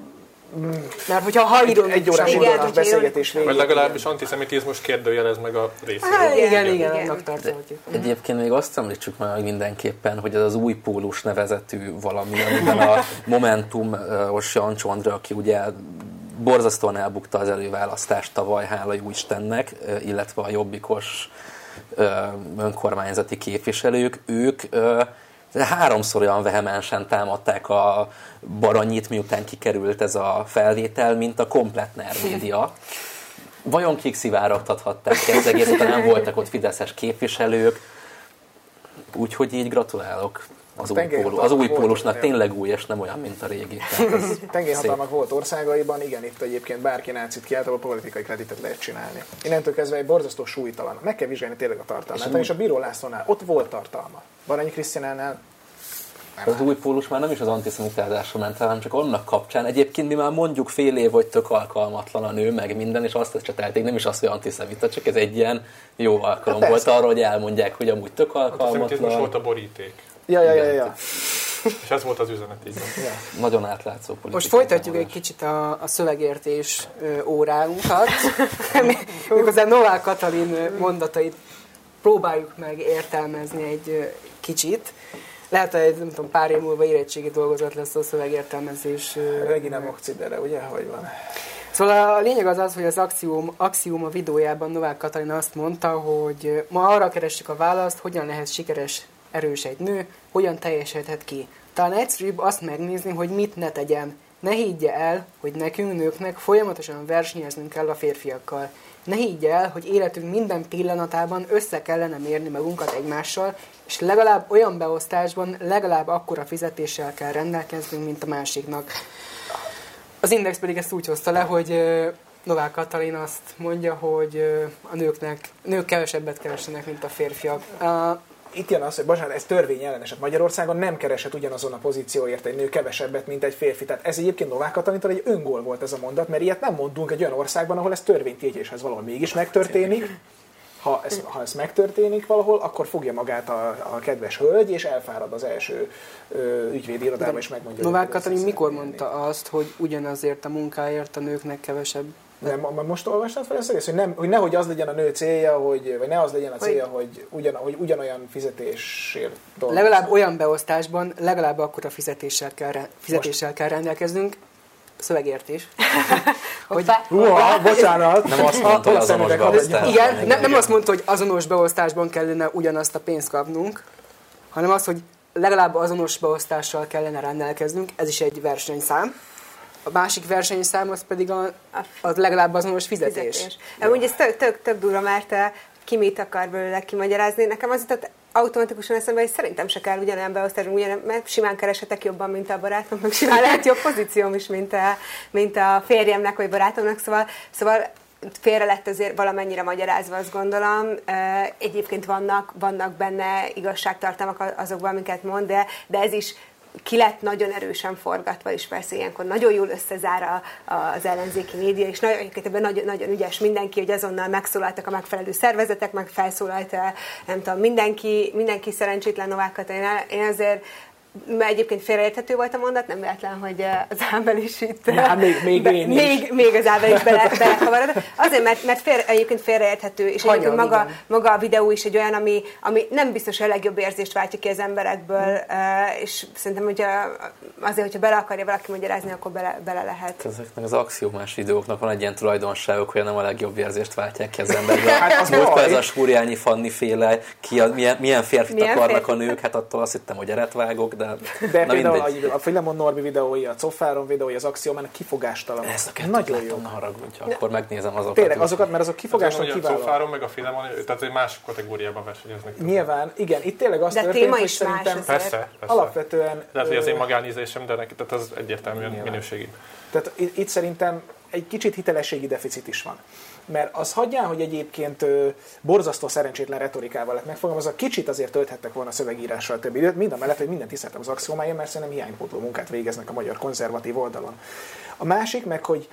Mert hogyha ha iron, egy órás indulnak beszélgetés végig. Vagy legalábbis antiszemitizmus kérdőjelez meg a részét. Hát, igen, igen, annak tartoljuk. Egyébként még azt említsük már mindenképpen, hogy ez az új pólus nevezetű valami, amiben a Momentum-os Jancsó Andrea, aki ugye borzasztóan elbukta az előválasztást tavaly, hála jó Istennek, illetve a jobbikos önkormányzati képviselők, ők... háromszor olyan vehemensen támadták a Baranyit, miután kikerült ez a felvétel, mint a komplett NER média. Vajon kik szivárogtathatták ki az egészet, nem voltak ott fideszes képviselők. Úgyhogy így gratulálok az új, pólus, az új pólusnak, tényleg új, és nem olyan, mint a régi. Tengelyhatalmak volt országaiban, igen, itt egyébként bárki nácit kiáltalában politikai kreditet lehet csinálni. Innentől kezdve egy borzasztó súlytalan. Meg kell vizsgálni tényleg a tartalmát. És, és a Bíró Lászlónál ott volt tartalma. Baranyi Krisztinánál az új pólus már nem is az antiszemitizmusra ment, hanem csak annak kapcsán. Egyébként mi már mondjuk fél év, hogy tök alkalmatlan a nő, meg minden, és azt ecsetelték, nem is az, hogy antiszemita, csak ez egy ilyen jó alkalom hát volt arra, hogy elmondják, hogy amúgy tök alkalmatlan. Volt a boríték. Ja, ja, ja, ja. És ez volt az üzenet, így ja. Nagyon átlátszó politika. Most folytatjuk egy kicsit a, a szövegértés óránkat. Miközben Novák Katalin mondatait próbáljuk meg értelmezni egy kicsit. Lehet, hogy nem tudom, pár év múlva érettségi dolgozat lesz a szövegértelmezés. Regina Mokcidere, ugye? Hogy van? Szóval a lényeg az az, hogy az Axiom, Axiom a videójában Novák Katalin azt mondta, hogy ma arra keressük a választ, hogyan lehet sikeres, erős egy nő, hogyan teljesedhet ki. Talán egyszerűbb azt megnézni, hogy mit ne tegyen. Ne higgye el, hogy nekünk, nőknek folyamatosan versenyeznünk kell a férfiakkal. Ne higgye el, hogy életünk minden pillanatában össze kellene mérni magunkat egymással, és legalább olyan beosztásban, legalább akkora fizetéssel kell rendelkeznünk, mint a másiknak. Az Index pedig ezt úgy hozta le, hogy Novák Katalin azt mondja, hogy a nőknek, nők kevesebbet keresnek, mint a férfiak. A Itt jön az, hogy bocsánat, ez törvényellenes. Magyarországon nem keresett ugyanazon a pozícióért egy nő kevesebbet, mint egy férfi. Tehát ez egyébként Novák Katalintól egy öngól volt ez a mondat, mert ilyet nem mondunk egy olyan országban, ahol ez törvénytégyéshez valahol mégis megtörténik. Ha ez, ha ez megtörténik valahol, akkor fogja magát a, a kedves hölgy, és elfárad az első ö, ügyvédi irodába, és megmondja. Novák Katalin mikor mondta azt, hogy ugyanazért a munkáért a nőknek kevesebb Nem, most olvastad fel ezt egész, hogy, nem, hogy nehogy az legyen a nő célja, hogy, vagy ne az legyen a célja, hogy, hogy, ugyan, hogy ugyanolyan fizetésért dolgozunk. Legalább olyan beosztásban, legalább akkora fizetéssel kell, fizetéssel kell rendelkeznünk. Szövegértés. Húha, bocsánat! Nem azt mondta, hogy azonos beosztásban. Igen, nem, nem azt mondta, hogy azonos beosztásban kellene ugyanazt a pénzt kapnunk, hanem az, hogy legalább azonos beosztással kellene rendelkeznünk, ez is egy versenyszám. A másik versenyszám az pedig a, az legalább azonos fizetés. fizetés. Amúgy ez tök, tök, tök durva, mert ki mit akar belőle kimagyarázni. Nekem az jutott automatikusan eszembe, hogy szerintem se kell ugyanolyan beosztásban, ugyan, mert simán keresetek jobban, mint a barátom, meg simán lehet jobb pozícióm is, mint a, mint a férjemnek vagy barátomnak. Szóval, szóval félre lett azért valamennyire magyarázva, azt gondolom. Egyébként vannak, vannak benne igazságtartalmak azokban, amiket mond, de, de ez is ki lett nagyon erősen forgatva, és persze ilyenkor nagyon jól összezár a, a, az ellenzéki média, és nagyon, ebben nagyon, nagyon ügyes mindenki, hogy azonnal megszólaltak a megfelelő szervezetek, meg felszólalt, nem tudom, mindenki, mindenki szerencsétlen Novák Katalin. Én azért, mert egyébként félreérthető volt a mondat, nem véletlen, hogy az Ábel is itt... Ja, még, még, be, én még, is. még az Ábel is belekavarodott. Bele Azért, mert, mert fél, egyébként félreérthető, és Hanyom, egyébként maga, maga a videó is egy olyan, ami, ami nem biztos, hogy a legjobb érzést váltja ki az emberekből, mm. és szerintem, hogy azért, hogyha bele akarja valaki magyarázni, akkor bele, bele lehet. Ezeknek az axiomás videóknak van egy ilyen tulajdonságok, hogy nem a legjobb érzést váltják ki az emberből. Hát az múltkor ez a Súrjányi Fanni féle, ki a, milyen, milyen férfit milyen akarnak férfit? A nők, hát attól azt hittem, hogy eretvágok, de De na például mindegy. A Filemon Norbi videói, a Cofáron videói, az Axiomának kifogástalanok. Ez a nagyon jó. Haragudja, akkor megnézem azokat. Tényleg, azokat, mert azok kifogástalan kiválóak. A Cofáron meg a Filemon, tehát egy másik kategóriában versenyeznek. Nyilván, igen, itt tényleg azt történik, hogy szerintem persze, persze. alapvetően... Lehet, hogy az én magánézésem, de neki, tehát az egyértelműen nyilván. Minőségi. Tehát itt szerintem egy kicsit hitelességi deficit is van. Mert az hagyján, hogy egyébként ö, borzasztó szerencsétlen retorikával lett megfogalmazva, kicsit azért tölthettek volna szövegírással több időt, mind a mellett, hogy mindent tiszteltem az axiomáján, mert szerintem hiánypótló munkát végeznek a magyar konzervatív oldalon. A másik meg, hogy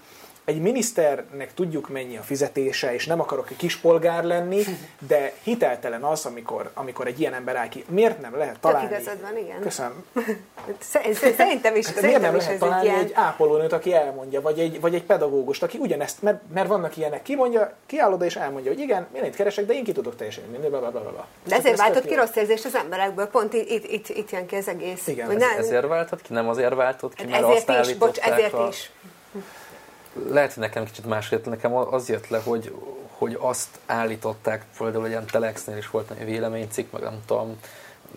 egy miniszternek tudjuk mennyi a fizetése, és nem akarok egy kispolgár lenni, de hiteltelen az, amikor, amikor egy ilyen ember áll ki. Miért nem lehet találni? Tök igazad van, igen. Köszönöm. Szerintem is. Hát miért nem lehet találni egy ápolónőt, aki elmondja, vagy egy, vagy egy pedagógust, aki ugyanezt, mert, mert vannak ilyenek, kimondja, kiáll oda és elmondja, hogy igen, én itt keresek, de én ki tudok teljesen minden, blablabla. De ezért váltott ki rossz érzést az emberekből, pont itt, itt, itt, itt jön ki az egész. Igen, ez, nem... ezért váltott ki, nem azért váltott ki, mert ezért azt is, bocs, ezért a... is. Lehet, hogy nekem kicsit másért, nekem az jött le, hogy, hogy azt állították, például ilyen Telexnél is volt egy véleménycikk, meg nem tudom,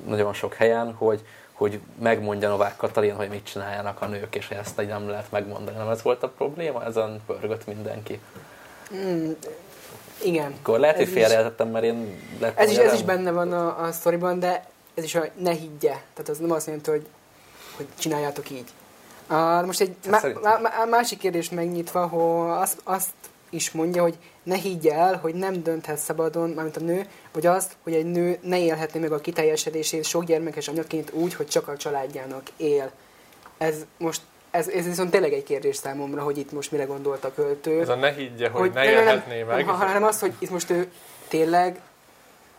nagyon sok helyen, hogy, hogy megmondja Novák Katalin, hogy mit csináljanak a nők, és ezt nem lehet megmondani. Nem ez volt a probléma? Ezen pörgött mindenki. Mm, igen. Akkor lehet, hogy félreértettem, mert én... Lehet, ez, is, ez is benne van a, a sztoriban, de ez is a ne higgye. Tehát az nem azt jelenti, hogy, hogy csináljátok így. Uh, most egy má, má, má, másik kérdés megnyitva, hogy azt, azt is mondja, hogy ne higgye el, hogy nem dönthet szabadon, mármint a nő, vagy azt, hogy egy nő ne élhetné meg a kiteljesedését sok gyermekes anyaként úgy, hogy csak a családjának él. Ez most, ez, ez viszont tényleg egy kérdés számomra, hogy itt most mire gondolt a költő. Ez a ne higgye, hogy, hogy ne élhetné meg. Ha, hanem az, hogy itt most ő tényleg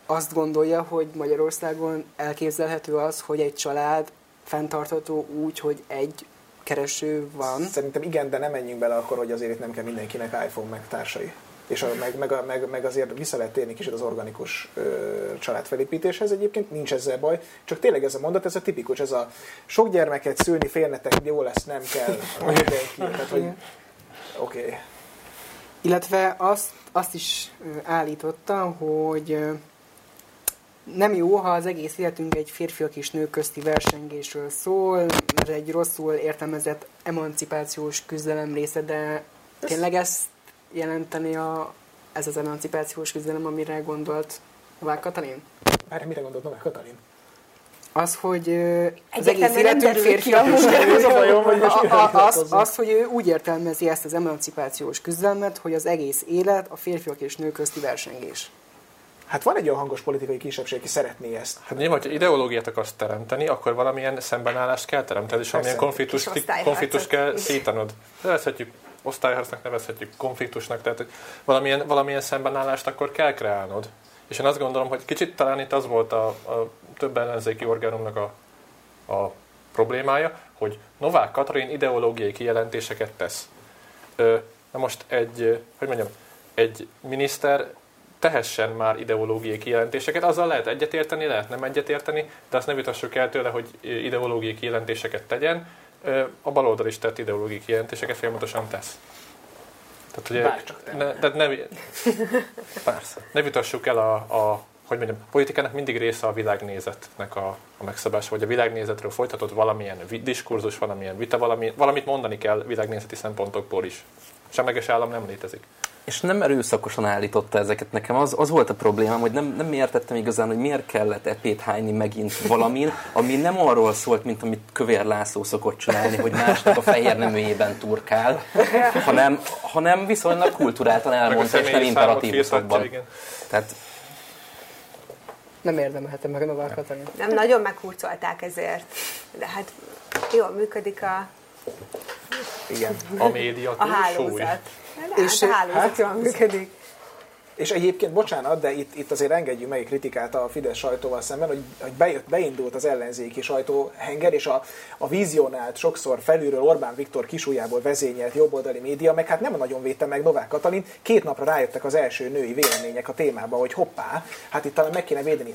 azt gondolja, hogy Magyarországon elképzelhető az, hogy egy család fenntartható úgy, hogy egy kereső van. Szerintem igen, de nem menjünk bele akkor, hogy azért itt nem kell mindenkinek iPhone meg társai. És a, meg, meg, meg, meg azért vissza lehet térni kicsit az organikus ö, családfelépítéshez egyébként, nincs ezzel baj. Csak tényleg ez a mondat, ez a tipikus, ez a sok gyermeket szülni félnetek, jó lesz, nem kell. Oké. Okay. Illetve azt, azt is állította, hogy nem jó, ha az egész életünk egy férfiak és nők közti versengésről szól, mert egy rosszul értelmezett emancipációs küzdelem része, de tényleg ezt jelenteni a, ez az emancipációs küzdelem, amire gondolt Novák Katalin? Már mire gondolt Novák Katalin? Az, hogy az egész életünk férfiak és nők. Az, hogy ő úgy értelmezi ezt az emancipációs küzdelmet, hogy az egész élet a férfiak és nők közti versengés. Hát van egy olyan hangos politikai kisebbség, aki szeretné ezt. Hát nyilván, hogyha ideológiát akarsz teremteni, akkor valamilyen szembenállást kell teremteni, és valamilyen konfliktus kell szítanod. Nevezhetjük osztályharcnak, nevezhetjük konfliktusnak, tehát valamilyen, valamilyen szembenállást akkor kell kreálnod. És én azt gondolom, hogy kicsit talán itt az volt a, a több ellenzéki orgánumnak a, a problémája, hogy Novák Katalin ideológiai kijelentéseket tesz. Ö, Na most egy, hogy mondjam, egy miniszter tehessen már ideológiai kijelentéseket, azzal lehet egyetérteni, lehet nem egyetérteni, de azt ne vitassuk el tőle, hogy ideológiai kijelentéseket tegyen. A baloldal is tett ideológiai kijelentéseket folyamatosan tesz. Tehát ugye, bárcsak ne, tehát nem. Persze. Ne vitassuk el a, a, hogy mondjam, a politikának mindig része a világnézetnek a, a megszabása, vagy a világnézetről folytatott valamilyen diskurzus, valamilyen vita, valami, valamit mondani kell világnézeti szempontokból is. Semleges állam nem létezik. És nem erőszakosan állította ezeket nekem. Az, az volt a problémám, hogy nem, nem értettem igazán, hogy miért kellett epét hányni megint valamin, ami nem arról szólt, mint amit Kövér László szokott csinálni, hogy másnak a fehér neműjében turkál, hanem, hanem viszonylag kulturáltan elmondta, és nem imperatívusokban. Tehát... Nem érdemelhetem meg a Novák Katalin. Nem, nagyon meghurcolták ezért. De hát jól működik a... Igen. A média túl, a hálózat. De és hát, hát jól működik. És egyébként, bocsánat, de itt, itt azért engedjük meg egy kritikát a Fidesz sajtóval szemben, hogy, hogy bejött, beindult az ellenzéki sajtóhenger, és a, a vizionált, sokszor felülről Orbán Viktor kisujjából vezényelt jobboldali média, meg hát nem nagyon védte meg Novák Katalin, két napra rájöttek az első női vélemények a témába, hogy hoppá, hát itt talán meg kéne védeni.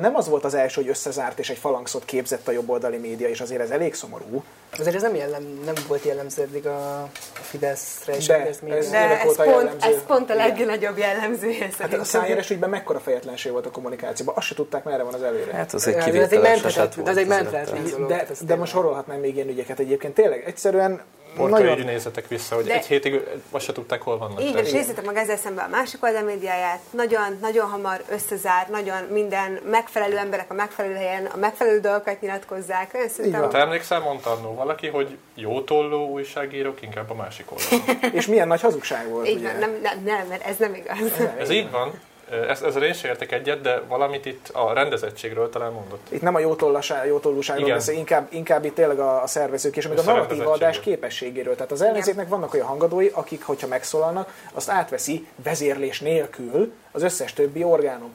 Nem az volt az első, hogy összezárt és egy falangszot képzett a jobboldali média, és azért ez elég szomorú. Azért ez nem, jellem, nem volt jellemző eddig a Fideszre és a Fidesz médiára. De ez, ez, pont, ez pont a legnagyobb jellemző. Hát a Szájer ügyben mekkora fejetlenség volt a kommunikációban, azt se tudták, merre van az előre. Hát az egy kivételes eset volt. Az egy menthetlen dolog. De, de most sorolhatnám még ilyen ügyeket egyébként. Tényleg, egyszerűen... Porkai nagyon... nézzetek vissza, hogy de... egy hétig azt se tudták, hol vannak. Így, és nézzetek meg ezzel szemben a másik oldal médiáját. Nagyon, nagyon hamar összezár, nagyon minden megfelelő emberek a megfelelő helyen, a megfelelő dolgokat nyilatkozzák. Én szerintem... Hát emlékszel, mondta annó valaki, hogy jó tolló újságírók inkább a másik oldalon. És milyen nagy hazugság volt, így ugye? Nem, nem, nem, mert ez nem igaz. Nem, ez így van. Ez, ezzel én sem értek egyet, de valamit itt a rendezettségről talán mondott. Itt nem a jótollúságról beszél, inkább, inkább itt tényleg a, a szervezők és meg a narratív adás képességéről. Tehát az ellenzéknek vannak olyan hangadói, akik, hogyha megszólalnak, azt átveszi vezérlés nélkül az összes többi orgánum.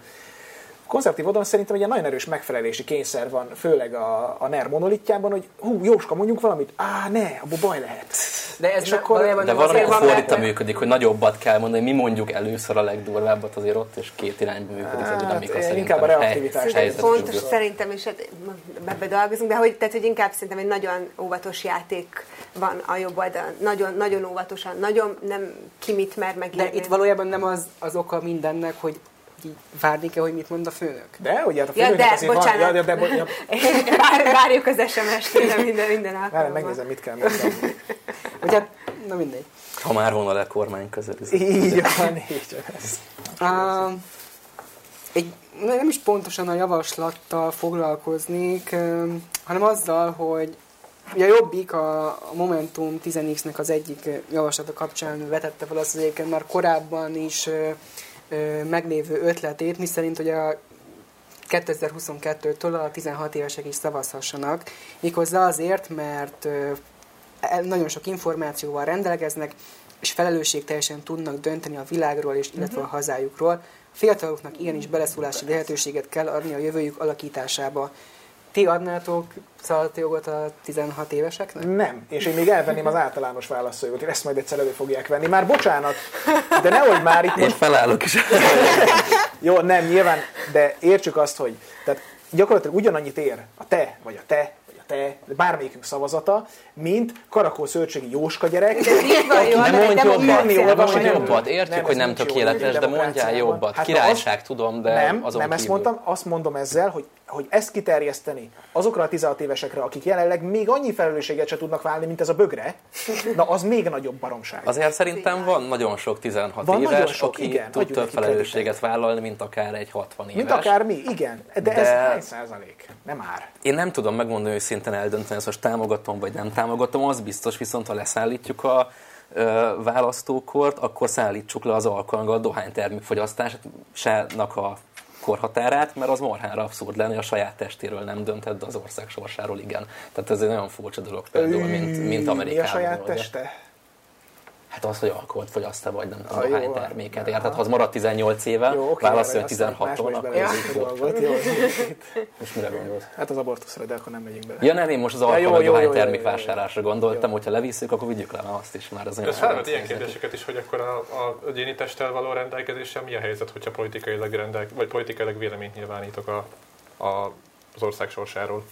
Konzervatív oldalon szerintem egy nagyon erős megfelelési kényszer van, főleg a, a NER monolitjában, hogy hú, Jóska, mondjunk valamit, á, ne, abból baj lehet. De ez akkor valójában... De valamikor fordítva működik, hogy nagyobbat kell mondani, mi mondjuk először a legdurvábbat, azért ott és két irányba működik a dinamika szerintem. Inkább a reaktivitás. Fontos szerintem is, ebbe dolgozunk, de hogy, tehát, hogy inkább szerintem egy nagyon óvatos játék van a jobb oldalon. Nagyon, nagyon óvatosan, nagyon nem ki mit mer megírni. De itt valójában nem az, az oka mindennek, hogy várni kell, hogy mit mond a főnök? De, ugye, hát a főnök ja, azért bocsánat. Van. Ja, de, bo- ja. Várjuk az es em es-től minden, minden alkalommal. Várj, megnézem, mit kell mondani. Ugye, na mindegy. Ha már volna le kormány közel. Így van, így van. Nem is pontosan a javaslattal foglalkoznék, hanem azzal, hogy ugye a Jobbik a Momentum tíz X-nek az egyik javaslata kapcsán vetette fel azt, hogy már korábban is meglévő ötletét, miszerint, hogy a kétezer-huszonkettőtől a tizenhat évesek is szavazhassanak. Méghozzá azért, mert nagyon sok információval rendelkeznek, és felelősségteljesen tudnak dönteni a világról, és illetve a hazájukról. A fiataloknak igenis beleszólási lehetőséget kell adni a jövőjük alakításába. Ti adnátok szavazati jogot a tizenhat éveseknek? Nem, és én még elvenném az általános válaszjogot, és ezt majd egyszer elő fogják venni. Már bocsánat, de nehogy már itt... Én most... felállok is. Jó, nem, nyilván, de értsük azt, hogy tehát gyakorlatilag ugyanannyit ér a te, vagy a te, vagy a te, bármelyikünk szavazata, mint Karakó szövetségi Jóska gyerek. De mondj jobbat, jobbat. Értjük, hogy nem tökéletes, de mondjál jobbat. Királyság, tudom, de azon kívül. Nem, ezt mondtam, azt mondom ezzel, hogy hogy ezt kiterjeszteni azokra a tizenhat évesekre, akik jelenleg még annyi felelősséget se tudnak válni, mint ez a bögre, na az még nagyobb baromság. Azért szerintem van nagyon sok tizenhat van éves, nagyon sok, aki igen, tud több felelősséget vállalni, mint akár egy hatvan éves. Mint akár mi, igen. De, de ez hány százalék? Nem ár. Én nem tudom megmondani, hogy szinten eldönteni, hogy most támogatom vagy nem támogatom, az biztos, viszont ha leszállítjuk a ö, választókort, akkor szállítsuk le az alkalommal a dohánytermékfogyasztásának a korhatárát, mert az marhára abszurd lenne, hogy a saját testéről nem dönthet, de az ország sorsáról igen. Tehát ez egy nagyon furcsa dolog például, mint, mint Amerikában. Mi a saját teste? Hát az, hogy alkoholt fogyaszt-e, vagy nem tudom, hány terméket. Érted, ha az maradt tizennyolc éve, okay, válaszol, hogy tizenhattól. Most mire gondolsz? Hát az abortuszra, de akkor nem megyünk bele. Ja nem, én most az alkoholhány termékvásárlásra gondoltam, hogyha levisszük, akkor vigyük le azt is már. Ez felvet ilyen kérdéseket is, hogy akkor a géni testtel való rendelkezéssel mi a helyzet, hogyha politikailag rendel, vagy politikailag véleményt nyilvánítok az ország sorsáról?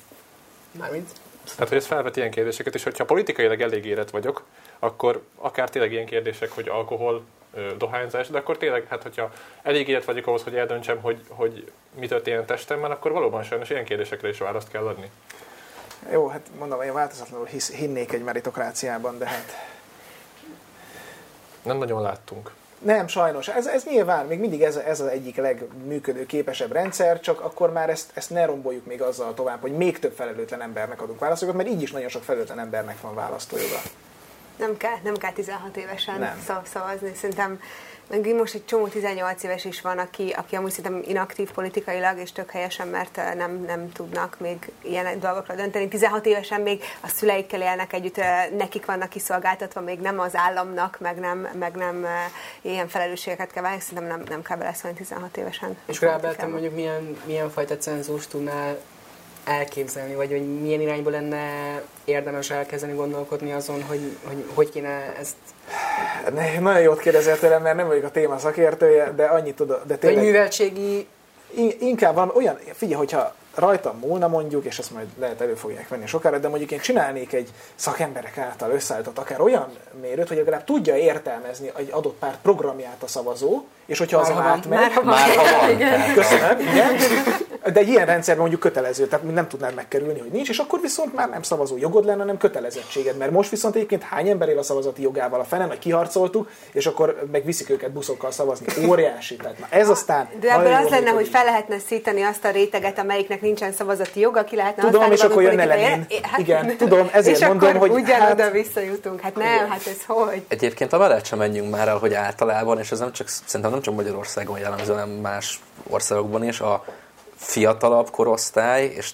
Mármint? Hát, hogy ez felvet ilyen kérdéseket, és hogyha politikailag elég érett vagyok, akkor akár tényleg ilyen kérdések, hogy alkohol, dohányzás, de akkor tényleg, hát hogyha elég érett vagyok ahhoz, hogy eldöntsem, hogy, hogy mi történt a testemmel, akkor valóban sajnos ilyen kérdésekre is választ kell adni. Jó, hát mondom, én változatlanul hisz, hinnék egy meritokráciában, de hát... Nem nagyon láttunk. Nem, sajnos. Ez, ez nyilván, még mindig ez, ez az egyik legműködőképesebb rendszer, csak akkor már ezt, ezt ne romboljuk még azzal tovább, hogy még több felelőtlen embernek adunk válaszokat, mert így is nagyon sok felelőtlen embernek van választójoga. Nem kell, nem kell tizenhat évesen nem szavazni. Szerintem meg most egy csomó tizennyolc éves is van, aki, aki amúgy szerintem inaktív politikailag, és tök helyesen, mert nem, nem tudnak még ilyen dolgokra dönteni. tizenhat évesen még a szüleikkel élnek együtt, nekik vannak kiszolgáltatva, még nem az államnak, meg nem, meg nem ilyen felelősségeket kell válni, szerintem nem, nem kell beleszólni tizenhat évesen. És rábeltem mondjuk milyen, milyen fajta cenzúst tudnál elképzelni, vagy hogy milyen irányba lenne érdemes elkezdeni gondolkodni azon, hogy hogy, hogy kéne ezt... Ne, nagyon jót kérdezel tőlem, mert nem vagyok a téma szakértője, de annyit tudod... De tényleg... Vagy műveltségi... In, inkább van olyan... Figyelj, hogyha rajtam múlna mondjuk, és ezt majd lehet elő fogják venni sokára, de mondjuk én csinálnék egy szakemberek által összeállított akár olyan mérőt, hogy legalább tudja értelmezni egy adott párt programját a szavazó, és hogyha már az van, átmegy... Már ha van. Már ha van. Igen. Köszönöm, igen. De egy ilyen rendszerben mondjuk kötelező, tehát nem tudnád megkerülni, hogy nincs, és akkor viszont már nem szavazó jogod lenne, hanem kötelezettséged, mert most viszont egyébként hány ember él a szavazati jogával a fenen, hogy kiharcoltuk, és akkor megviszik őket buszokkal szavazni. Óriási. Tehát na ez aztán... De ebből az lenne, hogy fel lehetne szítani azt a réteget, amelyiknek nincsen szavazati joga, ki lehetne tudom, és akkor jönne Lenin. Hát, igen, tudom, ezért mondom, hogy... És ugyanoda hát, visszajutunk. Hát nem, ugye. Hát ez hogy? Egyébként a mellett sem menjünk már el, hogy általában, és ez nem csak, szerintem nem csak Magyarországon jellemző, hanem más országokban is, a fiatalabb korosztály, és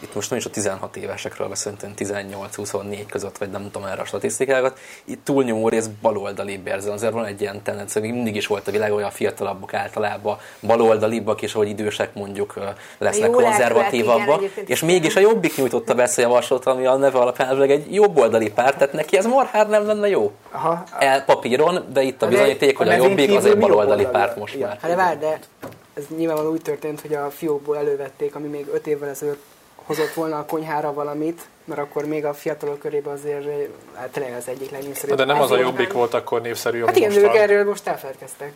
itt most nem is a tizenhat évesekről beszélünk, tizennyolc-huszonnégy között, vagy nem tudom erre a statisztikákat, itt túlnyomó rész baloldalibb érzem. Azért van egy ilyen tendencia, mindig is volt a világ, hogy a fiatalabbak általában baloldalibbak, és ahogy idősek mondjuk lesznek konzervatívabbak, és mégis a Jobbik nyújtotta be ezt a javaslatot, ami a neve alapján egy jobboldali párt, tehát neki ez marhád nem lenne jó. Aha. El papíron, de itt a bizonyíték, hogy a Jobbik az egy baloldali párt most már. Ez nyilvánvalóan úgy történt, hogy a fiókból elővették, ami még öt évvel ezelőtt hozott volna a konyhára valamit, mert akkor még a fiatalok körében azért hát tényleg az egyik legnépszerűbb. De nem az a Jobbik volt akkor népszerű, ami hát igen, ők erről most elfeledkeztek.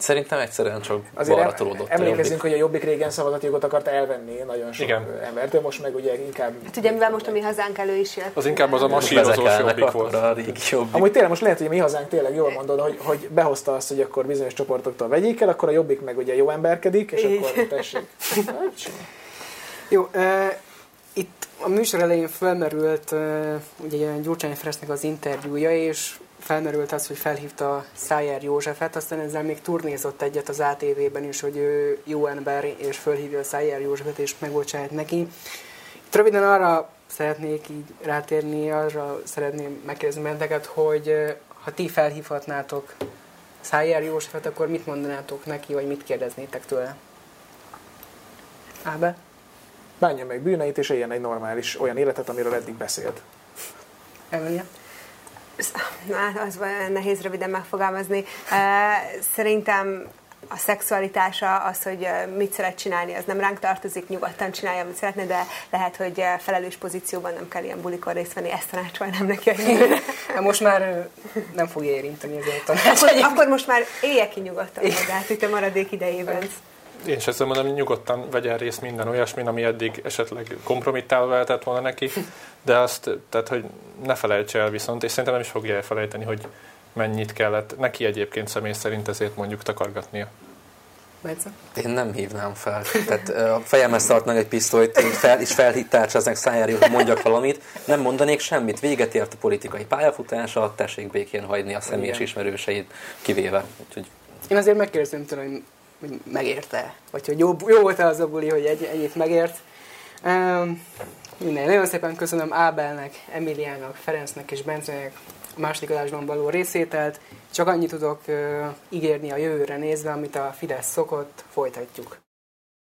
Szerintem egyszerűen csak balra tolódott. Emlékezzünk, hogy a Jobbik régen szavazati jogot akart elvenni nagyon sok igen. embertől, most meg ugye inkább... Hát ugye mivel most a Mi Hazánk elő is jött. Az inkább az a masírozós Jobbik volt. A Jobbik. Amúgy tényleg most lehet, hogy a Mi Hazánk tényleg jól mondod, hogy, hogy behozta azt, hogy akkor bizonyos csoportoktól vegyék el, akkor a Jobbik meg ugye jó emberkedik, és akkor tessék. Jó, uh, itt a műsor elején felmerült uh, ugye Gyurcsány Ferencnek az interjúja, és felmerült az, hogy felhívta Szájer Józsefet, aztán ezzel még turnézott egyet az á té vében is, hogy ő jó ember, és felhívja Szájer Józsefet, és megbocsájt neki. Itt röviden arra szeretnék így rátérni, arra szeretném megkérdezni benneteket, hogy ha ti felhívhatnátok Szájer Józsefet, akkor mit mondanátok neki, vagy mit kérdeznétek tőle? Ábel? Bánja meg bűneit, és éljen egy normális olyan életet, amiről eddig beszélt. Emilia? Na, az nehéz röviden megfogalmazni. Szerintem a szexualitása, az, hogy mit szeret csinálni, az nem ránk tartozik, nyugodtan csinálja, amit szeretne, de lehet, hogy felelős pozícióban nem kell ilyen bulikor részt venni, ezt tanácsolnám neki. Most már nem fog érinteni az ilyen tanács. Akkor, akkor most már élje ki nyugodtan magát, itt a maradék idejében. Én sem mondom, hogy nyugodtan vegyen részt minden olyasmin, ami eddig esetleg kompromittálva eltett volna neki, de azt, tehát, hogy ne felejtse el viszont, és szerintem nem is fogja elfelejteni, hogy mennyit kellett neki egyébként személy szerint ezért mondjuk takargatnia. Én nem hívnám fel. Tehát a fejemhez tartnak egy pisztolyt, fel, és felhittárcsáznak Szájer Józsefre, hogy mondjak valamit. Nem mondanék semmit. Véget ért a politikai pályafutása, tessék békén hagyni a személyes ismerőseit kivéve. Úgyhogy... Én azért megkérdeztem tőle, hogy hogy megérte, vagy hogy jó, jó volt az a buli, hogy egy, egyéb megért. Um, minden. Nagyon szépen köszönöm Ábelnek, Emiliának, Ferencnek és Bencenek a második adásban való részvételt. Csak annyit tudok ígérni a jövőre nézve, amit a Fidesz szokott, folytatjuk.